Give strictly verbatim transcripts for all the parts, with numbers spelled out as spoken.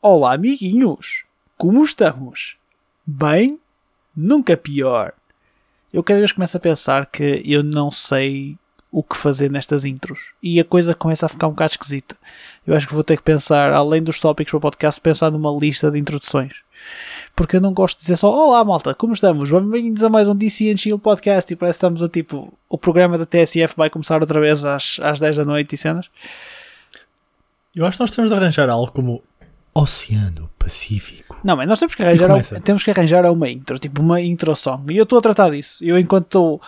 Olá amiguinhos, como estamos? Bem? Nunca pior. Eu cada vez começo a pensar que eu não sei o que fazer nestas intros e a coisa começa a ficar um bocado esquisita. Eu acho que vou ter que pensar, além dos tópicos para o podcast, pensar numa lista de introduções. Porque eu não gosto de dizer só, olá malta, como estamos? Bem-vindos a mais um D C N Chill Podcast e parece que estamos a tipo, o programa da T S F vai começar outra vez às, às dez da noite e cenas. Eu acho que nós temos de arranjar algo como... Oceano Pacífico. Não, mas nós temos que arranjar um, temos que arranjar uma intro, tipo uma intro song. E eu estou a tratar disso. Eu enquanto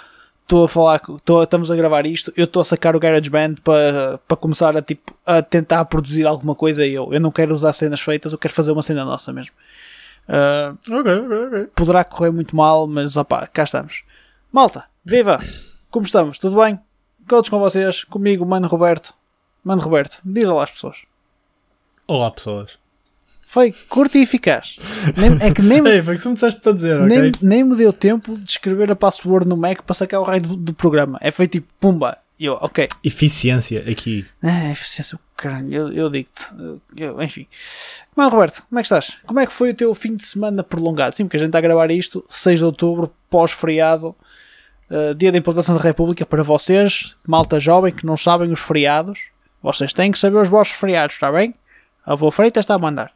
estou a falar, tô, estamos a gravar isto, eu estou a sacar o GarageBand para para começar a tipo a tentar produzir alguma coisa. E eu, eu não quero usar cenas feitas, eu quero fazer uma cena nossa mesmo. Uh, okay, okay, okay. Poderá correr muito mal, mas opá, cá estamos. Malta, viva! Como estamos? Tudo bem? Todos com vocês? Comigo, Mano Roberto. Mano Roberto, diz olá às pessoas. Olá pessoas. Foi curto e eficaz. Nem, é que nem, Ei, foi o que tu me disseste para dizer, nem, okay? nem me deu tempo de escrever a password no Mac para sacar o raio do, do programa. É feito tipo, pumba. Eu, ok. Eficiência aqui. Ah, eficiência, caralho. Eu, eu digo-te. Eu, enfim. Mas, Roberto, como é que estás? Como é que foi o teu fim de semana prolongado? Sim, porque a gente está a gravar isto, seis de outubro, pós-feriado, uh, dia da implantação da República, para vocês, malta jovem, que não sabem os feriados. Vocês têm que saber os vossos feriados, está bem? Avô Freitas está a mandar.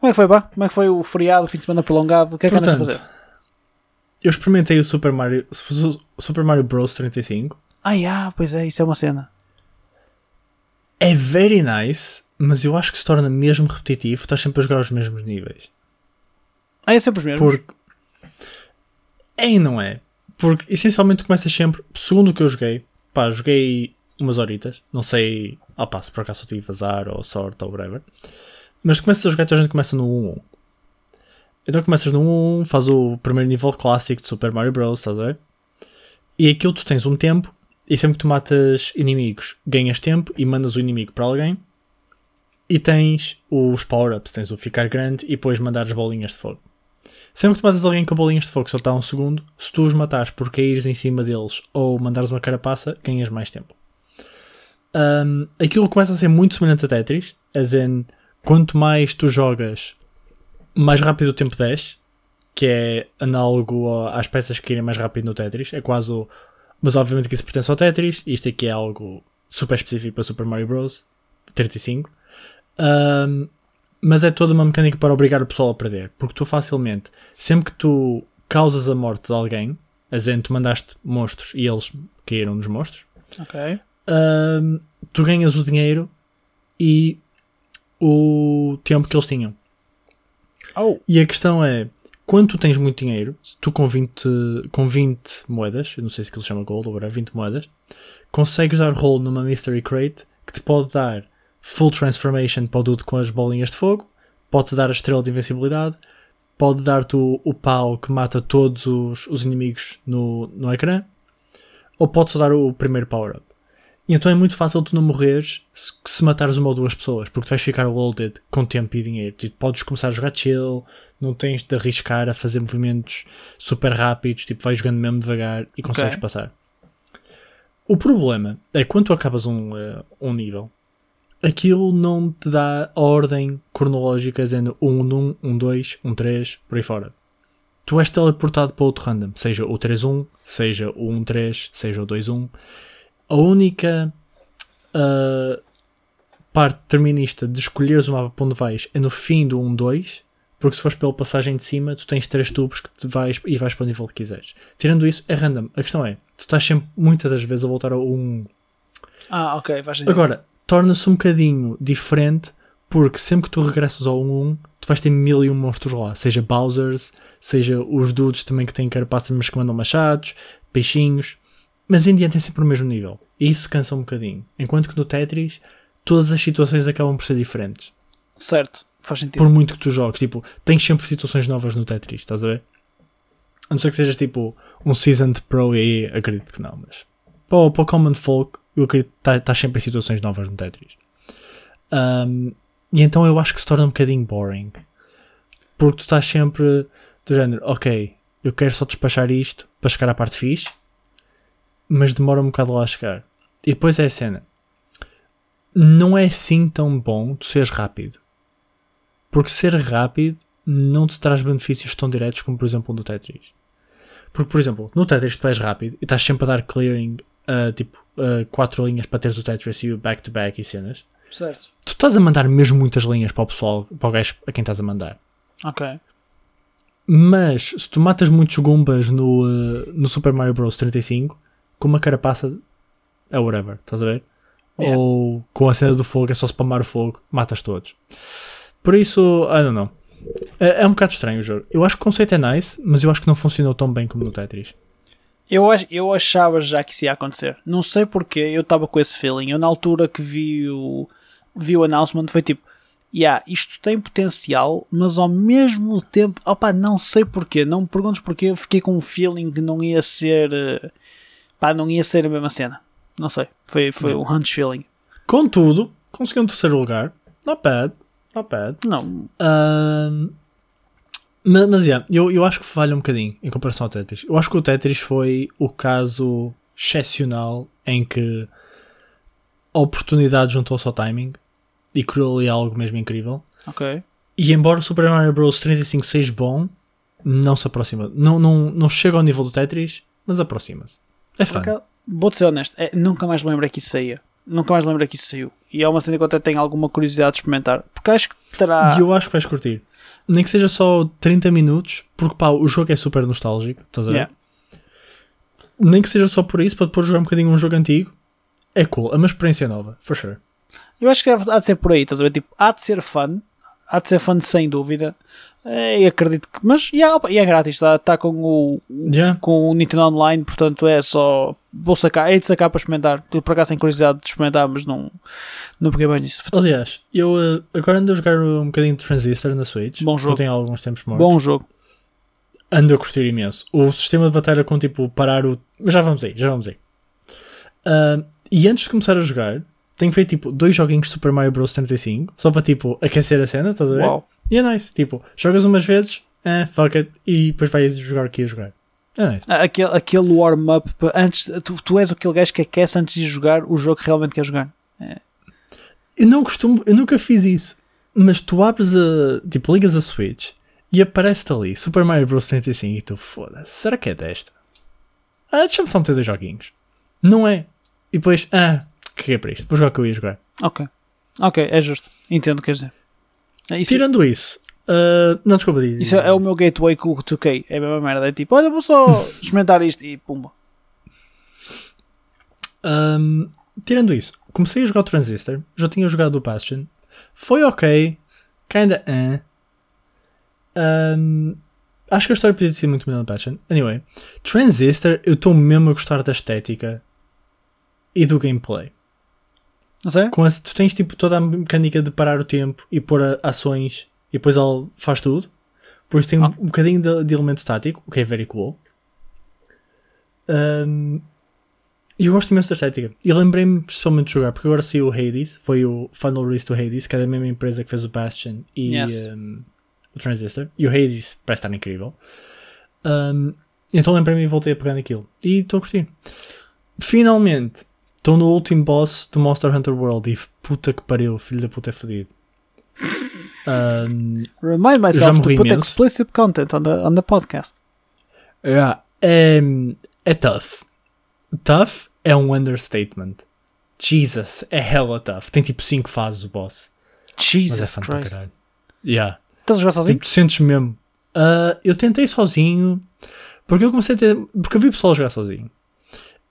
Como é que foi, pá? Como é que foi o feriado, o fim de semana prolongado? O que é que andas a fazer? Eu experimentei o Super Mario, o Super Mario Bros. trinta e cinco. Ah, yeah, pois é, isso é uma cena. É very nice, mas eu acho que se torna mesmo repetitivo. Estás sempre a jogar os mesmos níveis. Ah, é sempre os mesmos? Porque... É, não é? Porque, essencialmente, começas sempre... Segundo o que eu joguei, pá, joguei umas horitas. Não sei... Ah pá, se por acaso eu tive azar, ou sorte, ou whatever... Mas tu começas a jogar, então a gente começa no um um. Então começas no um um, faz o primeiro nível clássico de Super Mario Bros, estás a ver? E aquilo tu tens um tempo, e sempre que tu matas inimigos, ganhas tempo e mandas o inimigo para alguém. E tens os power-ups, tens o ficar grande e depois mandares bolinhas de fogo. Sempre que tu matas alguém com bolinhas de fogo, só está um segundo, se tu os matares por caíres em cima deles ou mandares uma carapaça, ganhas mais tempo. Um, aquilo começa a ser muito semelhante a Tetris, as in... Quanto mais tu jogas, mais rápido o tempo desce, que é análogo às peças que irem mais rápido no Tetris. É quase o... Mas obviamente que isso pertence ao Tetris. Isto aqui é algo super específico para Super Mario Bros. trinta e cinco. Um, mas é toda uma mecânica para obrigar o pessoal a perder. Porque tu facilmente, sempre que tu causas a morte de alguém, a gente tu mandaste monstros e eles caíram nos monstros, okay. um, tu ganhas o dinheiro e... o tempo que eles tinham. Oh. E a questão é, quando tu tens muito dinheiro, tu com vinte, com vinte moedas, eu não sei se aquilo se chama gold, agora vinte moedas, consegues dar roll numa mystery crate que te pode dar full transformation para o dude com as bolinhas de fogo, pode-te dar a estrela de invencibilidade, pode dar-te o, o pau que mata todos os, os inimigos no, no ecrã, ou pode-te dar o primeiro power-up. E então é muito fácil tu não morreres se, se matares uma ou duas pessoas, porque tu vais ficar loaded com tempo e dinheiro. Tipo, podes começar a jogar chill, não tens de arriscar a fazer movimentos super rápidos, tipo, vais jogando mesmo devagar e consegues okay. passar. O problema é que quando tu acabas um, uh, um nível, aquilo não te dá a ordem cronológica, dizendo um um, um dois, um três, por aí fora. Tu és teleportado para outro random, seja o três um, seja o um três, seja o dois um. A única uh, parte determinista de escolheres o mapa para onde vais é no fim do um dois, porque se fores pela passagem de cima, tu tens três tubos que te vais e vais para o nível que quiseres. Tirando isso, é random. A questão é, tu estás sempre, muitas das vezes, a voltar ao um. Ah, ok. Vais entender. Agora, torna-se um bocadinho diferente, porque sempre que tu regressas ao um um, tu vais ter mil e um monstros lá, seja Bowsers, seja os dudes também que têm carapaças, mas que mandam machados, peixinhos... Mas em diante é sempre o mesmo nível. E isso cansa um bocadinho. Enquanto que no Tetris, todas as situações acabam por ser diferentes. Certo, faz sentido. Por muito que tu jogues. Tipo, tens sempre situações novas no Tetris, estás a ver? A não ser que sejas tipo um Seasoned Pro e aí acredito que não. Mas para o, para o Common Folk, eu acredito que estás tá sempre em situações novas no Tetris. Um, e então eu acho que se torna um bocadinho boring. Porque tu estás sempre do género, ok, eu quero só despachar isto para chegar à parte fixe. Mas demora um bocado lá a chegar. E depois é a cena. Não é assim tão bom tu seres rápido. Porque ser rápido não te traz benefícios tão diretos como, por exemplo, no Tetris. Porque, por exemplo, no Tetris tu és rápido e estás sempre a dar clearing a, tipo, a quatro linhas para teres o Tetris e o back-to-back e cenas. Certo. Tu estás a mandar mesmo muitas linhas para o pessoal, para o gajo a quem estás a mandar. Ok. Mas, se tu matas muitos Goombas no, uh, no Super Mario Bros. trinta e cinco, com uma carapaça é whatever, estás a ver? Yeah. Ou com a cena do fogo, é só spamar o fogo, matas todos. Por isso, I don't know. É, é um bocado estranho o jogo. Eu acho que o conceito é nice, mas eu acho que não funcionou tão bem como no Tetris. Eu, eu achava já que isso ia acontecer. Não sei porquê, eu estava com esse feeling. Eu na altura que vi o, vi o announcement, foi tipo... Yeah, isto tem potencial, mas ao mesmo tempo... Opa, não sei porquê. Não me perguntes porquê. Eu fiquei com um feeling que não ia ser... Pá, não ia ser a mesma cena. Não sei. Foi, foi um hunch feeling. Contudo, consegui um terceiro lugar. Not bad. Not bad. Não. Uh, mas, mas yeah, eu, eu acho que falha um bocadinho em comparação ao Tetris. Eu acho que o Tetris foi o caso excepcional em que a oportunidade juntou-se ao timing. E criou ali algo mesmo incrível. Ok. E embora o Super Mario Bros. trinta e cinco seja bom, não se aproxima. Não, não, não chega ao nível do Tetris, mas aproxima-se. É fã. Vou-te ser honesto. É, nunca mais lembro que isso saía. Nunca mais lembro que isso saiu. E é uma cena que eu até tenho alguma curiosidade de experimentar. Porque acho que terá... E eu acho que vais curtir. Nem que seja só trinta minutos, porque pá, o jogo é super nostálgico. Estás a ver? Yeah. Nem que seja só por isso, para depois jogar um bocadinho um jogo antigo. É cool. É uma experiência nova. For sure. Eu acho que há de ser por aí, estás a ver? Tipo, há de ser fun, há de ser fun sem dúvida. E acredito que. Mas e yeah, é grátis, está tá com o yeah. com o Nintendo Online, portanto é só. Vou sacar, é de sacar para experimentar. Estou por acaso sem curiosidade de experimentar, mas não, não peguei mais nisso. Aliás, eu agora ando a jogar um bocadinho de Transistor na Switch. Bom jogo. Eu tenho alguns tempos mortos. Bom jogo. Ando a curtir imenso. O sistema de batalha com tipo parar o. Mas já vamos aí, já vamos aí. Uh, e antes de começar a jogar. Tenho feito tipo dois joguinhos de Super Mario Bros. trinta e cinco só para tipo aquecer a cena, estás a ver? Wow. E é nice, tipo, jogas umas vezes, eh, fuck it, e depois vais jogar o que ia jogar. É nice. Aquele, aquele warm-up, antes, tu, tu és aquele gajo que aquece antes de jogar o jogo que realmente quer jogar. É. Eu não costumo, eu nunca fiz isso, mas tu abres a, tipo, ligas a Switch e aparece-te ali Super Mario Bros. trinta e cinco e tu foda-se, será que é desta? Ah, deixa-me só meter dois joguinhos. Não é? E depois, ah. que é para isto? Vou jogar que eu ia jogar. Ok. Ok, é justo. Entendo o que queres dizer. Isso Tirando é... isso... Uh, não, desculpa. Diz, isso é, é o meu gateway com o dois K. É a mesma merda. É tipo, olha, vou só experimentar isto e pumba. Um, tirando isso, comecei a jogar o Transistor. Já tinha jogado o Passion. Foi ok. Kinda eh. Um, acho que a história podia ter sido muito melhor no Passion. Anyway. Transistor, eu estou mesmo a gostar da estética e do gameplay. Com esse, tu tens tipo toda a mecânica de parar o tempo e pôr a, ações e depois ele faz tudo. Por isso tem ah. um bocadinho de, de elemento tático, o que é very cool. Um, e eu gosto imenso da estética. E lembrei-me principalmente de jogar, porque agora saiu o Hades, foi o Final Release do Hades, que é da mesma empresa que fez o Bastion e yes. um, o Transistor. E o Hades parece estar incrível. Um, então lembrei-me e voltei a pegar naquilo. E estou a curtir. Finalmente. Estou no último boss do Monster Hunter World e puta que pariu, filho da puta é fodido. Um, Remind myself to put imenso. Explicit content on the, on the podcast. Yeah, é, é tough. Tough é um understatement. Jesus, é hella tough. Tem tipo cinco fases o boss. Jesus é Christ. Yeah. Estás a jogar sozinho? Tipo, sentes mesmo. Uh, eu tentei sozinho porque eu comecei a ter, porque eu vi pessoal jogar sozinho.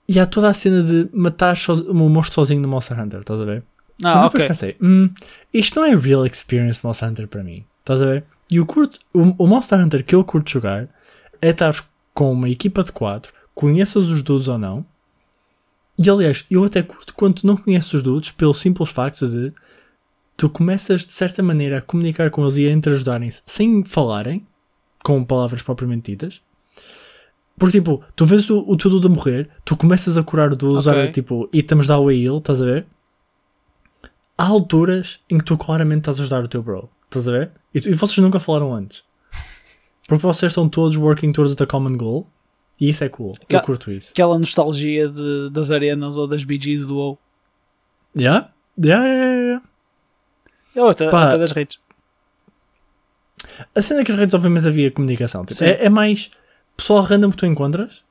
E há toda a cena de matar o monstro sozinho no Monster Hunter, estás a ver? Ah, mas depois ok. pensei, hum, isto não é real experience Monster Hunter para mim, estás a ver? E o, curto, o, o Monster Hunter que eu curto jogar é estar com uma equipa de quatro, conheças os dudes ou não, e aliás, eu até curto quando não conheces os dudes pelo simples facto de tu começas de certa maneira a comunicar com eles e a interajudarem-se sem falarem, com palavras propriamente ditas. Porque, tipo, tu vês o, o tudo de morrer, tu começas a curar o dude, okay. tipo, e estamos a dar o heal, estás a ver? Há alturas em que tu claramente estás a ajudar o teu bro, estás a ver? E, tu, e vocês nunca falaram antes. Porque vocês estão todos working towards a common goal, e isso é cool, que, eu curto isso. Aquela nostalgia de, das arenas ou das B Gs do WoW. Já? Já, já, já. Ou até das redes. A cena que resolve, mas havia comunicação. Tipo, é, é mais pessoal random que tu encontras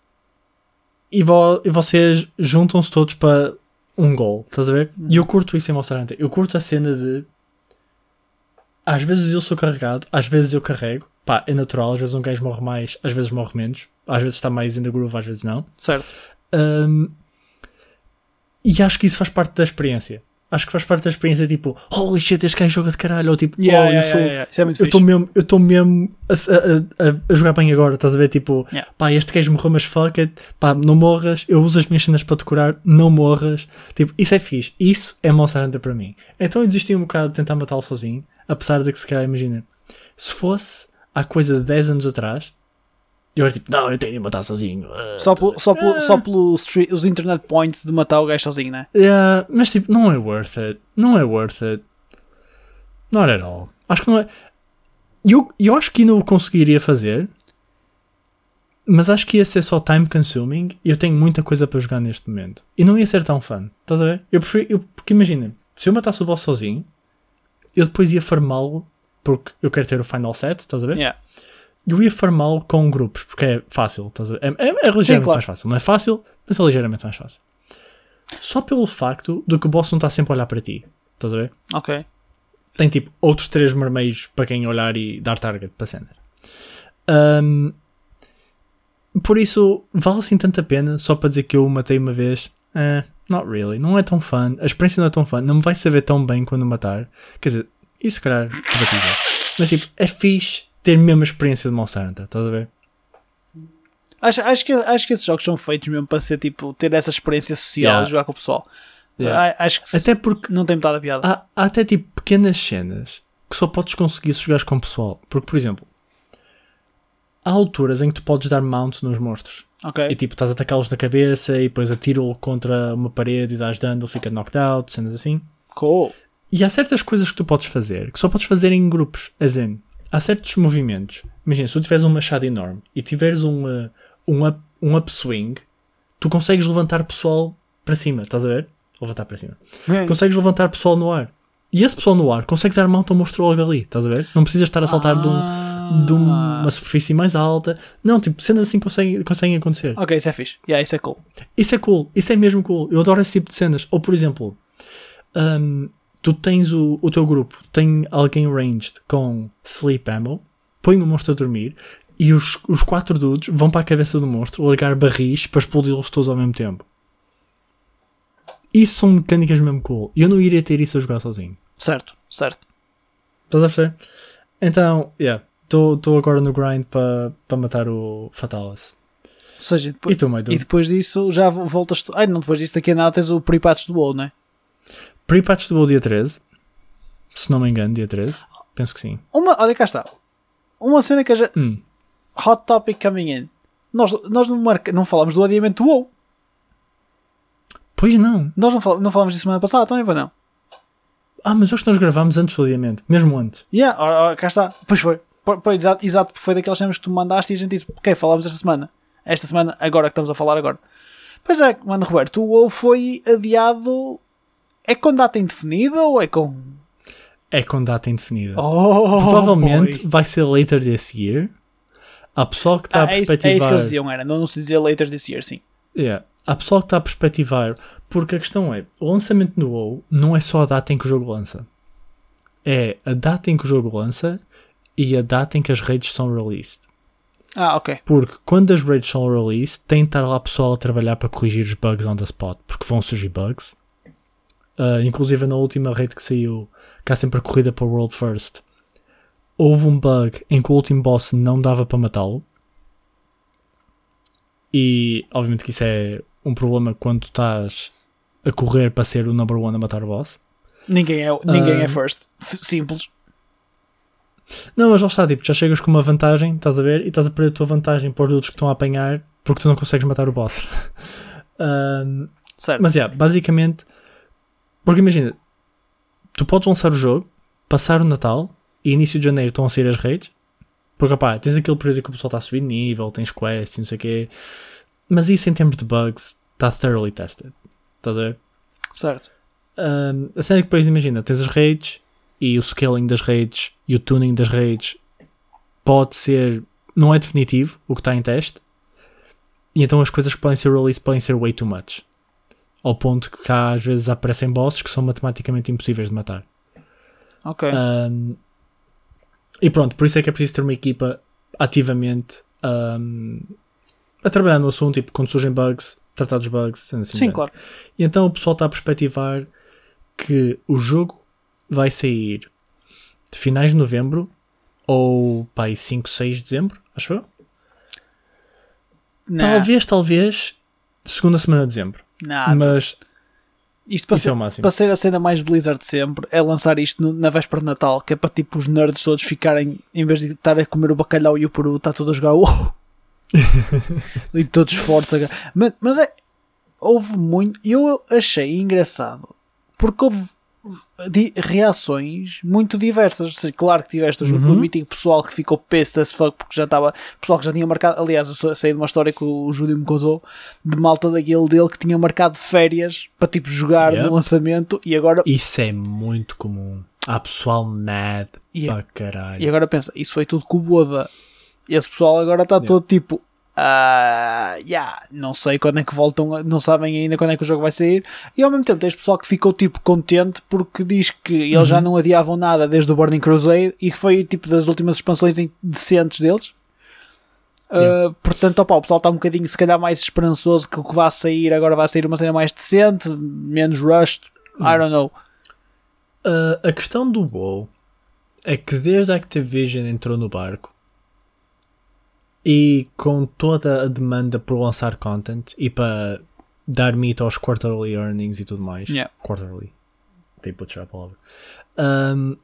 e, vo, e vocês juntam-se todos para um gol. Estás a ver? Hum. E eu curto isso em Monster Hunter. Eu curto a cena de... Às vezes eu sou carregado, às vezes eu carrego. Pá, é natural. Às vezes um gajo morre mais, às vezes morre menos. Às vezes está mais in the groove, às vezes não. Certo. Um, e acho que isso faz parte da experiência. Acho que faz parte da experiência, tipo, holy shit, este gajo joga de caralho, ou tipo, yeah, oh, yeah, eu sou, yeah, yeah. É eu estou mesmo, eu estou mesmo a, a, a, a jogar bem agora, estás a ver, tipo, yeah. Pá, este gajo morreu, mas fuck it, pá, não morras, eu uso as minhas cenas para te curar, não morras, tipo, isso é fixe, isso é Monster Hunter para mim. Então eu desisti um bocado de tentar matá-lo sozinho, apesar de que se calhar, imagina, se fosse há coisa de dez anos atrás, eu era tipo, não, eu tenho de matar sozinho. Uh, só pelos só pelo, uh, só pelo street, os internet points de matar o gajo sozinho, né? Yeah, mas tipo, não é worth it. Não é worth it. Not at all. Acho que não é... Eu, eu acho que não o conseguiria fazer, mas acho que ia ser só time consuming e eu tenho muita coisa para jogar neste momento. E não ia ser tão fun. Estás a ver? Eu prefiro... Eu, porque imagina, se eu matasse o boss sozinho, eu depois ia farmá-lo porque eu quero ter o final set, estás a ver? Yeah. Eu ia farmá-lo com grupos, porque é fácil. Estás a... é, é, é ligeiramente Sim, claro. mais fácil. Não é fácil, mas é ligeiramente mais fácil. Só pelo facto de que o boss não está sempre a olhar para ti. Estás a ver? Ok. Tem tipo outros três mermeios para quem olhar e dar target para cena. Um, por isso, vale assim tanta pena só para dizer que eu o matei uma vez? Eh, not really. Não é tão fun. A experiência não é tão fun. Não me vai saber tão bem quando matar. Quer dizer, isso se calhar é debatível. Mas tipo, é fixe ter a mesma experiência de Monster Hunter, estás a ver? Acho, acho, que, acho que esses jogos são feitos mesmo para ser tipo, ter essa experiência social, yeah, de jogar com o pessoal. Yeah. Acho que até porque não tem metade da piada. Há, há até tipo pequenas cenas que só podes conseguir se jogares com o pessoal. Porque, por exemplo, há alturas em que tu podes dar mount nos monstros. Okay. E tipo, estás a atacá-los na cabeça e depois atira-lo contra uma parede e dás dano, ele fica knocked out, cenas assim. Cool. E há certas coisas que tu podes fazer que só podes fazer em grupos, a zen. Há certos movimentos. Imagina, se tu tiveres um machado enorme e tiveres um, uh, um, up, um upswing, tu consegues levantar pessoal para cima. Estás a ver? Levantar para cima. É. Consegues levantar pessoal no ar. E esse pessoal no ar consegue dar mount a um monstro logo ali. Estás a ver? Não precisas estar a saltar ah. de, um, de uma superfície mais alta. Não, tipo, sendo assim conseguem, conseguem acontecer. Ok, isso é fixe. Yeah, isso é cool. Isso é cool. Isso é mesmo cool. Eu adoro esse tipo de cenas. Ou, por exemplo, um, tu tens o, o teu grupo, tem alguém ranged com sleep ammo, põe o monstro a dormir e os, os quatro dudes vão para a cabeça do monstro largar barris para explodi-los todos ao mesmo tempo. Isso são mecânicas mesmo cool. Eu não iria ter isso a jogar sozinho. Certo, certo. Estás a ver? Então, yeah, estou agora no grind para pa matar o Fatalis. Ou seja, depois, e, tu, e depois disso já voltas... Tu, ai, não, depois disso daqui a nada tens o pre-patch do WoW, não é? Pre-patch do WoW dia treze, se não me engano, dia treze, penso que sim. Uma, olha, cá está. Uma cena que a gente... Hum. Hot topic coming in. Nós, nós não, marca, não falámos do adiamento do WoW. Pois não. Nós não, fal, não falámos disso semana passada também, pois não? Ah, mas acho que nós gravámos antes do adiamento, mesmo antes. Yeah, ora, ora, cá está. Pois foi. Por, por, exato, exato, foi daqueles temas que tu me mandaste e a gente disse, ok, falámos esta semana. Esta semana, agora que estamos a falar agora. Pois é, mano Roberto, o WoW foi adiado... É com data indefinida ou é com... É com data indefinida. Oh, provavelmente boy. Vai ser later this year. Há pessoal que está ah, a perspectivar... É isso que eles diziam, era. Não, não se dizia later this year, sim. Yeah. Há pessoal que está a perspectivar... Porque a questão é... O lançamento no WoW não é só a data em que o jogo lança. É a data em que o jogo lança e a data em que as raids são released. Ah, ok. Porque quando as raids são released, tem de estar lá pessoal a trabalhar para corrigir os bugs on the spot. Porque vão surgir bugs. Uh, inclusive na última raid que saiu, que há sempre a corrida para o World First, houve um bug em que o último boss não dava para matá-lo. E obviamente que isso é um problema quando tu estás a correr para ser o number one a matar o boss. Ninguém é, ninguém uh, é first. Simples. Não, mas já está, tipo, já chegas com uma vantagem, estás a ver, e estás a perder a tua vantagem para os outros que estão a apanhar porque tu não consegues matar o boss. uh, certo. Mas é, yeah, basicamente. Porque imagina, tu podes lançar o jogo, passar o Natal e início de janeiro estão a sair as raids, porque pá, tens aquele período que o pessoal está a subir de nível, tens quests e não sei o quê, mas isso em termos de bugs está thoroughly tested, estás a ver? Certo. Um, a cena é que depois imagina, tens as raids e o scaling das raids e o tuning das raids pode ser, não é definitivo o que está em teste, e então as coisas que podem ser release podem ser way too much, ao ponto que cá às vezes aparecem bosses que são matematicamente impossíveis de matar. Ok. Um, e pronto, por isso é que é preciso ter uma equipa ativamente um, a trabalhar no assunto, tipo, quando surgem bugs, tratar dos bugs, assim. Sim, bem. Claro. E então o pessoal está a perspectivar que o jogo vai sair de finais de novembro ou pá, cinco, seis de dezembro, acho eu? Nah. Talvez, talvez segunda semana de dezembro. Nah, mas isto para, isso ser, é o máximo. Para ser a cena mais Blizzard sempre é lançar isto no, na véspera de Natal, que é para tipo os nerds todos ficarem, em vez de estar a comer o bacalhau e o peru, está todo a jogar WoW. E todos fortes. Mas, mas é, houve muito, eu achei engraçado porque houve de reações muito diversas. Claro que tiveste uhum. um meeting pessoal que ficou pissed as fuck porque já estava pessoal que já tinha marcado. Aliás, eu saí de uma história que o Júlio me contou de malta da guild dele que tinha marcado férias para tipo jogar yep. no lançamento, e agora isso é muito comum. Há pessoal mad e, para caralho. E agora pensa, isso foi tudo com o Boda. Esse pessoal agora está yeah. todo tipo uh, yeah, não sei quando é que voltam, não sabem ainda quando é que o jogo vai sair. E ao mesmo tempo tens pessoal que ficou tipo contente porque diz que uhum. eles já não adiavam nada desde o Burning Crusade e que foi tipo das últimas expansões decentes deles. Yeah. Uh, portanto, opa, o pessoal está um bocadinho se calhar mais esperançoso que o que vai sair agora vai sair uma cena mais decente, menos rush, uhum. I don't know. Uh, a questão do WoW é que desde a Activision entrou no barco e com toda a demanda por lançar content e para dar meat aos quarterly earnings e tudo mais yeah. quarterly, tenho que puxar a palavra. Um,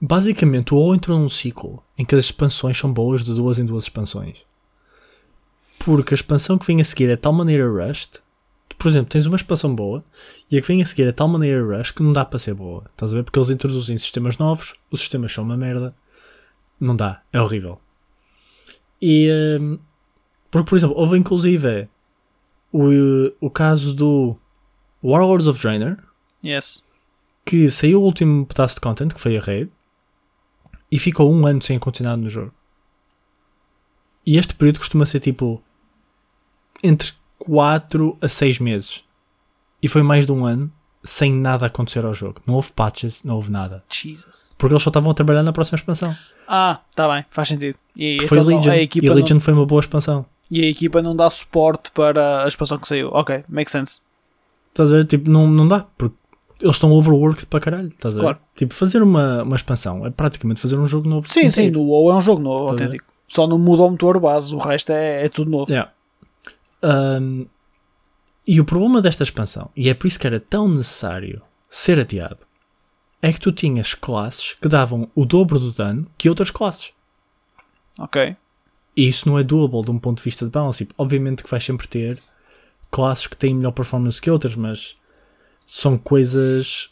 basicamente o WoW entrou num ciclo em que as expansões são boas de duas em duas expansões, porque a expansão que vem a seguir é de tal maneira rushed, que, por exemplo, tens uma expansão boa e a que vem a seguir é de tal maneira rushed que não dá para ser boa, estás a ver? Porque eles introduzem sistemas novos, os sistemas são uma merda, não dá, é horrível. E, porque, por exemplo, houve inclusive o, o caso do Warlords of Draenor yes. que saiu o último pedaço de content, que foi a raid, e ficou um ano sem continuado no jogo. E este período costuma ser tipo entre quatro a seis meses, e foi mais de um ano sem nada acontecer ao jogo. Não houve patches, não houve nada. Jesus. Porque eles só estavam a trabalhar na próxima expansão. Ah, tá bem, faz sentido. E, e, foi então, Legion. A equipa e Legion não... foi uma boa expansão. E a equipa não dá suporte para a expansão que saiu. Ok, makes sense. Estás a ver? Tipo, não, não dá, porque eles estão overworked para caralho. Estás a ver? Claro. Tipo, fazer uma, uma expansão é praticamente fazer um jogo novo. Sim, inteiro. Sim, no WoW é um jogo novo, estás autêntico. Só não muda o motor base, o resto é, é tudo novo. Yeah. Um, e o problema desta expansão, e é por isso que era tão necessário ser adiado, é que tu tinhas classes que davam o dobro do dano que outras classes. Ok. E isso não é doable de um ponto de vista de balance. Obviamente que vais sempre ter classes que têm melhor performance que outras, mas são coisas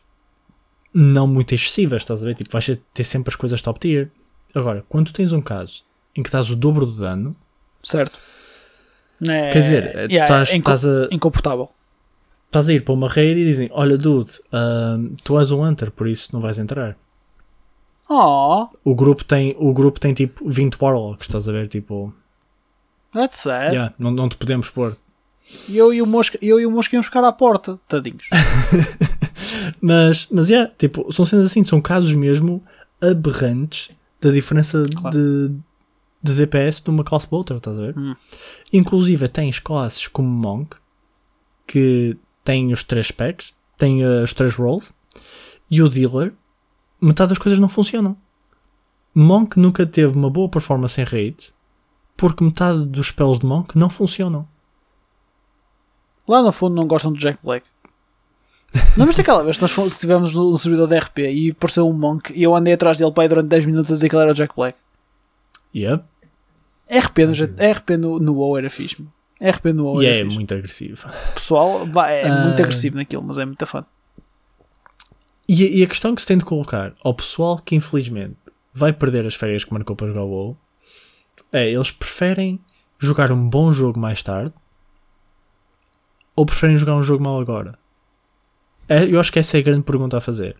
não muito excessivas, estás a ver? Tipo, vais ter sempre as coisas top tier. Agora, quando tens um caso em que dás o dobro do dano... Certo. É, quer dizer, é, tu estás, é inco- estás a... incomportável. Estás a ir para uma raid e dizem, olha dude, uh, tu és um hunter, por isso não vais entrar. Oh. O grupo tem, o grupo tem tipo vinte warlocks, estás a ver, tipo... That's sad. Yeah, não, não te podemos pôr. E eu e o Mosca, eu e o Mosca iam buscar à porta, tadinhos. Mas, mas é, yeah, tipo, são cenas assim, são casos mesmo aberrantes da diferença claro. de, de D P S de uma classe para outra, estás a ver? Hum. Inclusive tens classes como Monk, que tem os três packs, tem uh, os três rolls, e o dealer, metade das coisas não funcionam. Monk nunca teve uma boa performance em raid, porque metade dos spells de Monk não funcionam. Lá no fundo não gostam do Jack Black. Não, mas aquela vez que nós fomos, que tivemos um servidor de R P e apareceu um Monk, e eu andei atrás dele para aí durante dez minutos a dizer que ele era o Jack Black. Yep. R P no, R P no, no WoW era fixe. R P no WoW yeah, é fixe. Muito agressivo. Pessoal, vai, é uh... muito agressivo naquilo, mas é muito fã. E, e a questão que se tem de colocar ao pessoal que infelizmente vai perder as férias que marcou para jogar o WoW é, eles preferem jogar um bom jogo mais tarde ou preferem jogar um jogo mau agora? É, eu acho que essa é a grande pergunta a fazer,